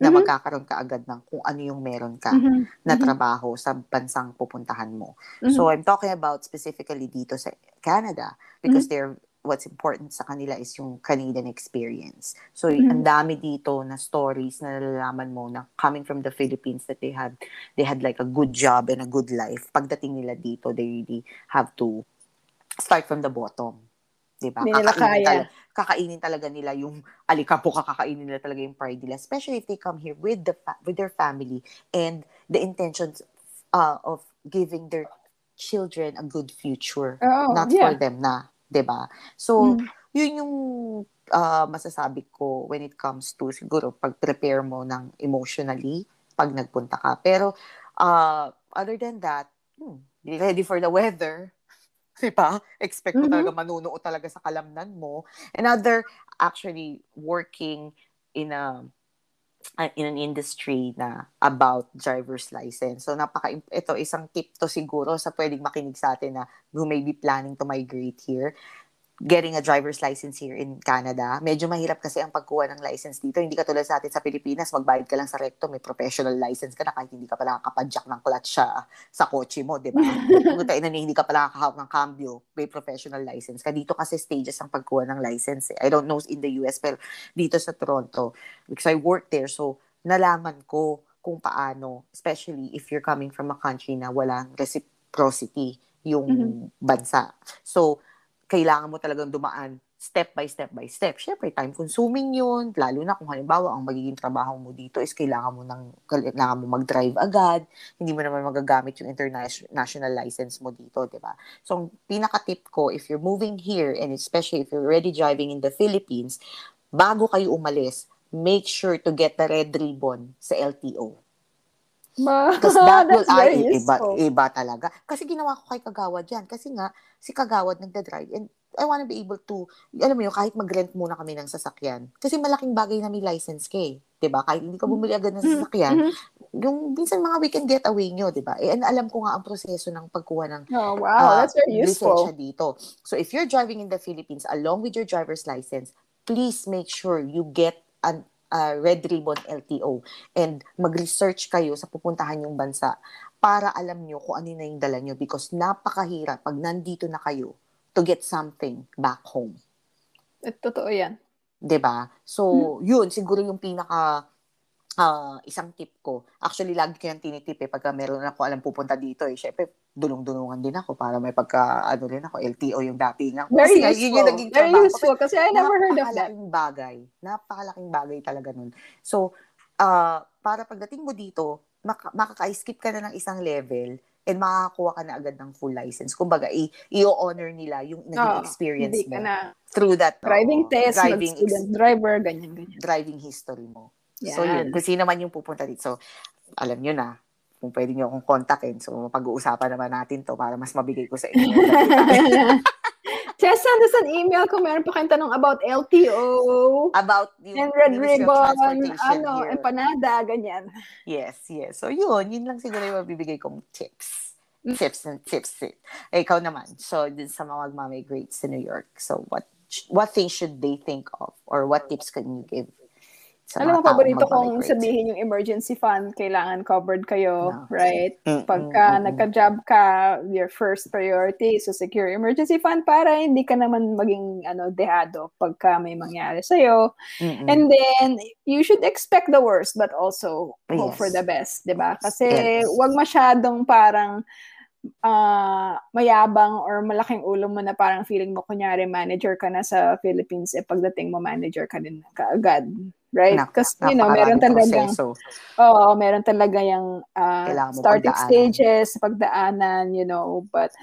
na mm-hmm. magkakaroon ka agad ng kung ano yung meron ka mm-hmm. na trabaho sa bansang pupuntahan mo. Mm-hmm. So, I'm talking about specifically dito sa Canada because mm-hmm. they're what's important sa kanila is yung Canadian experience. So, mm-hmm. ang dami dito na stories na nalalaman mo na coming from the Philippines that they had, they had like a good job and a good life. Pagdating nila dito, they really have to start from the bottom. Diba? Hindi nila kakainin, kaya. Tal- kakainin talaga nila yung alikabok, kakainin nila talaga yung pride nila. Especially if they come here with the fa- with their family and the intentions uh, of giving their children a good future. Oh, not yeah. for them na. Diba? So, mm. yun yung uh, masasabi ko when it comes to siguro pag-prepare mo ng emotionally pag nagpunta ka. Pero, uh, other than that, hmm, be ready for the weather. Diba? Expect mo mm-hmm. talaga, manunuo talaga sa kalamnan mo. And other, actually, working in a in an industry na about driver's license. So, napaka, ito, isang tip to siguro sa pwedeng makinig sa atin na who may be planning to migrate here. getting a driver's license here in Canada. Medyo mahirap kasi ang pagkuha ng license dito. Hindi ka tulad sa atin sa Pilipinas, magbayad ka lang sa recto, may professional license ka na kahit hindi ka pala kakapadyak ng clutch sa, sa kotse mo, di ba? Kung tayo na hindi ka pala kakahawak ng cambio, may professional license ka. Dito kasi stages ang pagkuha ng license. Eh. I don't know in the U S, pero dito sa Toronto, because I work there, so nalaman ko kung paano, especially if you're coming from a country na walang reciprocity yung mm-hmm. bansa. So, kailangan mo talagang dumaan step by step by step. Siyempre, time-consuming yun. Lalo na kung halimbawa, ang magiging trabaho mo dito is kailangan mo, ng, kailangan mo mag-drive agad. Hindi mo naman magagamit yung international license mo dito, di ba? So, ang pinaka-tip ko, if you're moving here, and especially if you're already driving in the Philippines, bago kayo umalis, make sure to get the red ribbon sa L T O. Because that will ay iba, iba talaga. Kasi ginawa ko kay Kagawad yan. Kasi nga, si Kagawad nagda-drive. And I want to be able to, alam mo yun, kahit mag-rent muna kami ng sasakyan. Kasi malaking bagay na may license ka eh. Diba? Kahit hindi ka bumili agad ng sasakyan, mm-hmm. yung minsan mga weekend getaway nyo, diba? Eh, and alam ko nga ang proseso ng pagkuha ng oh, wow. uh, that's very useful. Lisensya dito. So if you're driving in the Philippines, along with your driver's license, please make sure you get an Uh, Red Ribbon L T O and mag-research kayo sa pupuntahan yung bansa para alam nyo kung ano na yung dala nyo because napakahirap pag nandito na kayo to get something back home. At totoo yan. Diba? So, hmm. yun, siguro yung pinaka uh, isang tip ko. Actually, lagi ko yung tinitip eh pagka meron ako alam pupunta dito eh. Siyempre, dulong-dulungan din ako para may pagka, ano rin ako, L T O yung dati lang. Very kasi, useful. Yun yung naging Very useful. Kasi I never heard of that. Napakalaking bagay. Napakalaking bagay talaga nun. So, uh, para pagdating mo dito, mak- makaka-skip ka na ng isang level and makakuha ka na agad ng full license. Kumbaga, i- i-honor nila yung naging oh, experience mo. Through that. Driving oh, test, driving student ex- driver, ganyan-ganyan. Driving history mo. Yan. So, yun. Kasi naman yung pupunta dito. So, alam nyo na. Kung pwede nyo akong kontakin. So, mapag-uusapan naman natin to para mas mabigay ko sa inyo. Just send us an email kung meron po kayong tanong about L T O. About yung Red Ribbon, ano, here. Empanada, ganyan. Yes, yes. So, yun. Yun lang siguro yung mabibigay kong tips. Tips and tips. Eh, ikaw naman. So, dun sa mga magmamigrates sa New York. So, what what things should they think of? Or what tips can you give? Alam mo, paborito kong sabihin yung emergency fund, kailangan covered kayo, no. right? Mm-mm, Pagka mm-mm. nagka-job ka, your first priority is to secure emergency fund para hindi ka naman maging ano dehado pagka may mangyari sa'yo. Mm-mm. And then, you should expect the worst but also hope yes. for the best, diba? Kasi yes. wag masyadong parang Uh, mayabang or malaking ulo mo na parang feeling mo kunyari manager ka na sa Philippines eh pagdating mo manager ka din kaagad right? Kasi you know meron talagang oh, meron talaga yung uh, starting pagdaanan. Stages pagdaanan you know but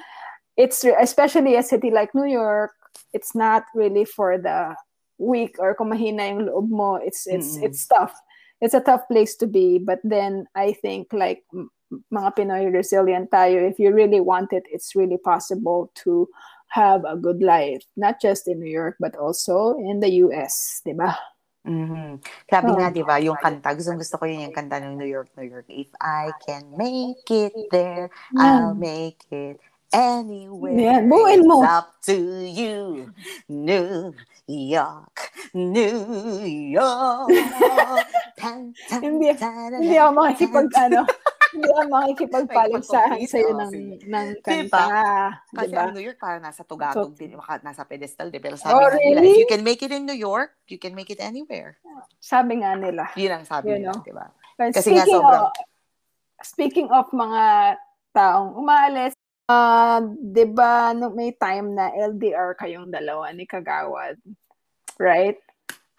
it's especially a city like New York it's not really for the weak or kung mahina yung loob mo it's it's mm-hmm. it's tough it's a tough place to be but then I think like mga Pinoy resilient tayo, if you really want it, it's really possible to have a good life. Not just in New York, but also in the U S, diba? Mm-hmm. Sabi oh, nga, diba, yung kanta, gusto, gusto ko yun yung kanta ng New York, New York. If I can make it there, I'll make it anywhere. Yeah, buuin mo. It's up to you, New York, New York. Tan, tan, hindi, tan, hindi ako makikipag, ano, hindi ang makikipagpaligsahan sa'yo ng, ng kanta. Diba? Kasi diba? Ang New York, parang nasa tugatog so, din, nasa pedestal din. Pero sabi oh, nga nila, really? If you can make it in New York, you can make it anywhere. Sabi nga nila. Yun ang sabi you nila, know? Diba? But kasi nga sobrang... Of, speaking of mga taong umaalis, uh, diba no, may time na L D R kayong dalawa ni Kagawad? Right?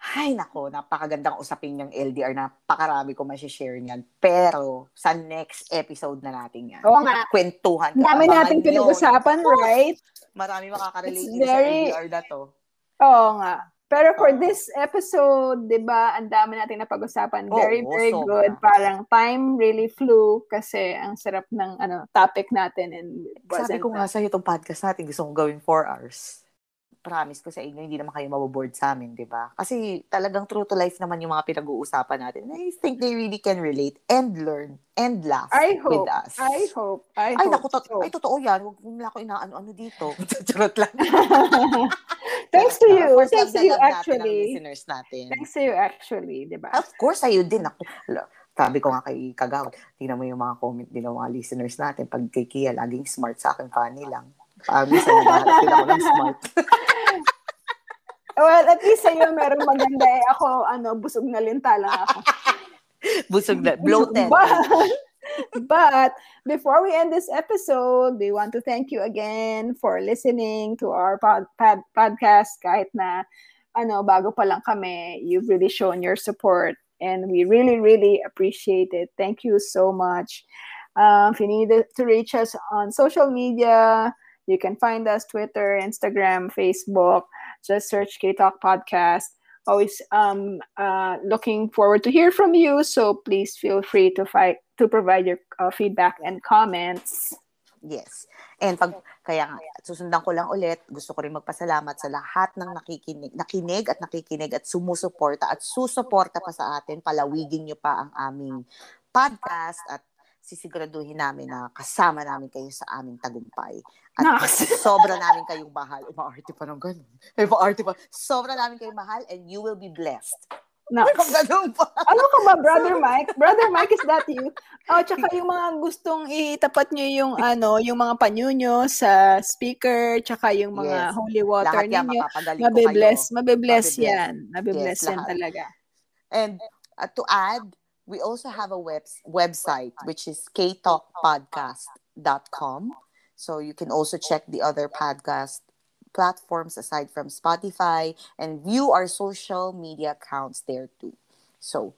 Ay, nako, napakagandang usapin niyang L D R. Napakarami ko masishare niyan. Pero, sa next episode na natin yan. Oo nga. Kwentuhan. Dami nating pinag-usapan, right? Marami makakarelate very... sa L D R na to. Oo nga. Pero for oh. this episode, di ba, ang dami nating napag-usapan. Very, oh, very so good. Nga. Parang time really flew kasi ang sarap ng ano topic natin. And sabi ko nga sa'yo itong podcast natin, gusto kong gawin four hours. promise ko sa inyo, hindi naman kayo maboboard sa amin, di ba? Kasi talagang true to life naman yung mga pinag-uusapan natin. And I think they really can relate and learn and laugh I hope, with us. I hope. I ay, hope. Naku, to- so. Ay, totoo yan. Huwag mo ako inaano-ano dito. Charot lang. Thanks to you. First, Thanks to you, actually. Listeners natin. Thanks to you, actually. Di ba? Of course, ayo din. Ako. Sabi ko nga kay Kagawad, tingnan mo yung mga comment din ng mga listeners natin. Pag kay Kia, laging smart sa akin, funny lang. Paamis na naghahanap din ako ng smart. Well, at least sa'yo merong maganda eh. Ako, ano, busog na linta lang ako. Busog na, bloated. But, but, before we end this episode, we want to thank you again for listening to our pod, pod, podcast. Kahit na, ano, bago pa lang kami, you've really shown your support. And we really, really appreciate it. Thank you so much. Uh, if you need to reach us on social media, you can find us Twitter, Instagram, Facebook. Just search K-Talk Podcast. Always um, uh, looking forward to hear from you. So please feel free to fight, to provide your uh, feedback and comments. Yes. And pag kaya susundan ko lang ulit, gusto ko rin magpasalamat sa lahat ng nakikinig, nakinig at nakikinig at sumusuporta at susuporta pa sa atin. Palawigin niyo pa ang aming podcast at sisiguraduhin namin na kasama namin kayo sa aming tagumpay. At no. Sobra namin kayong mahal. Umaarte pa ng ganun. Eh, paarte pa. Sobra namin kayong mahal and you will be blessed. No. Ano ka ba, Brother Mike? Brother Mike, is that you? Oh, tsaka yung mga gustong itapat nyo yung ano, yung mga panyo nyo sa speaker, tsaka yung mga yes. holy water lahat ninyo. Mabibless, mabibless yan. Mabibless yes, yan lahat. Talaga. And uh, to add, we also have a web website which is k talk podcast dot com. So you can also check the other podcast platforms aside from Spotify and view our social media accounts there too. So,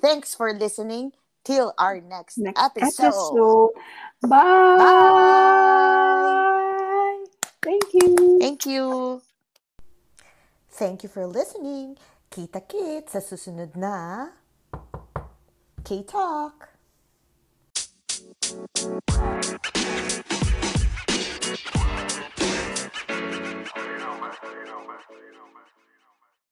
thanks for listening till our next, next episode. episode. Bye. Bye. Thank you. Thank you. Thank you for listening. Kita kits sa susunod na K-Talk.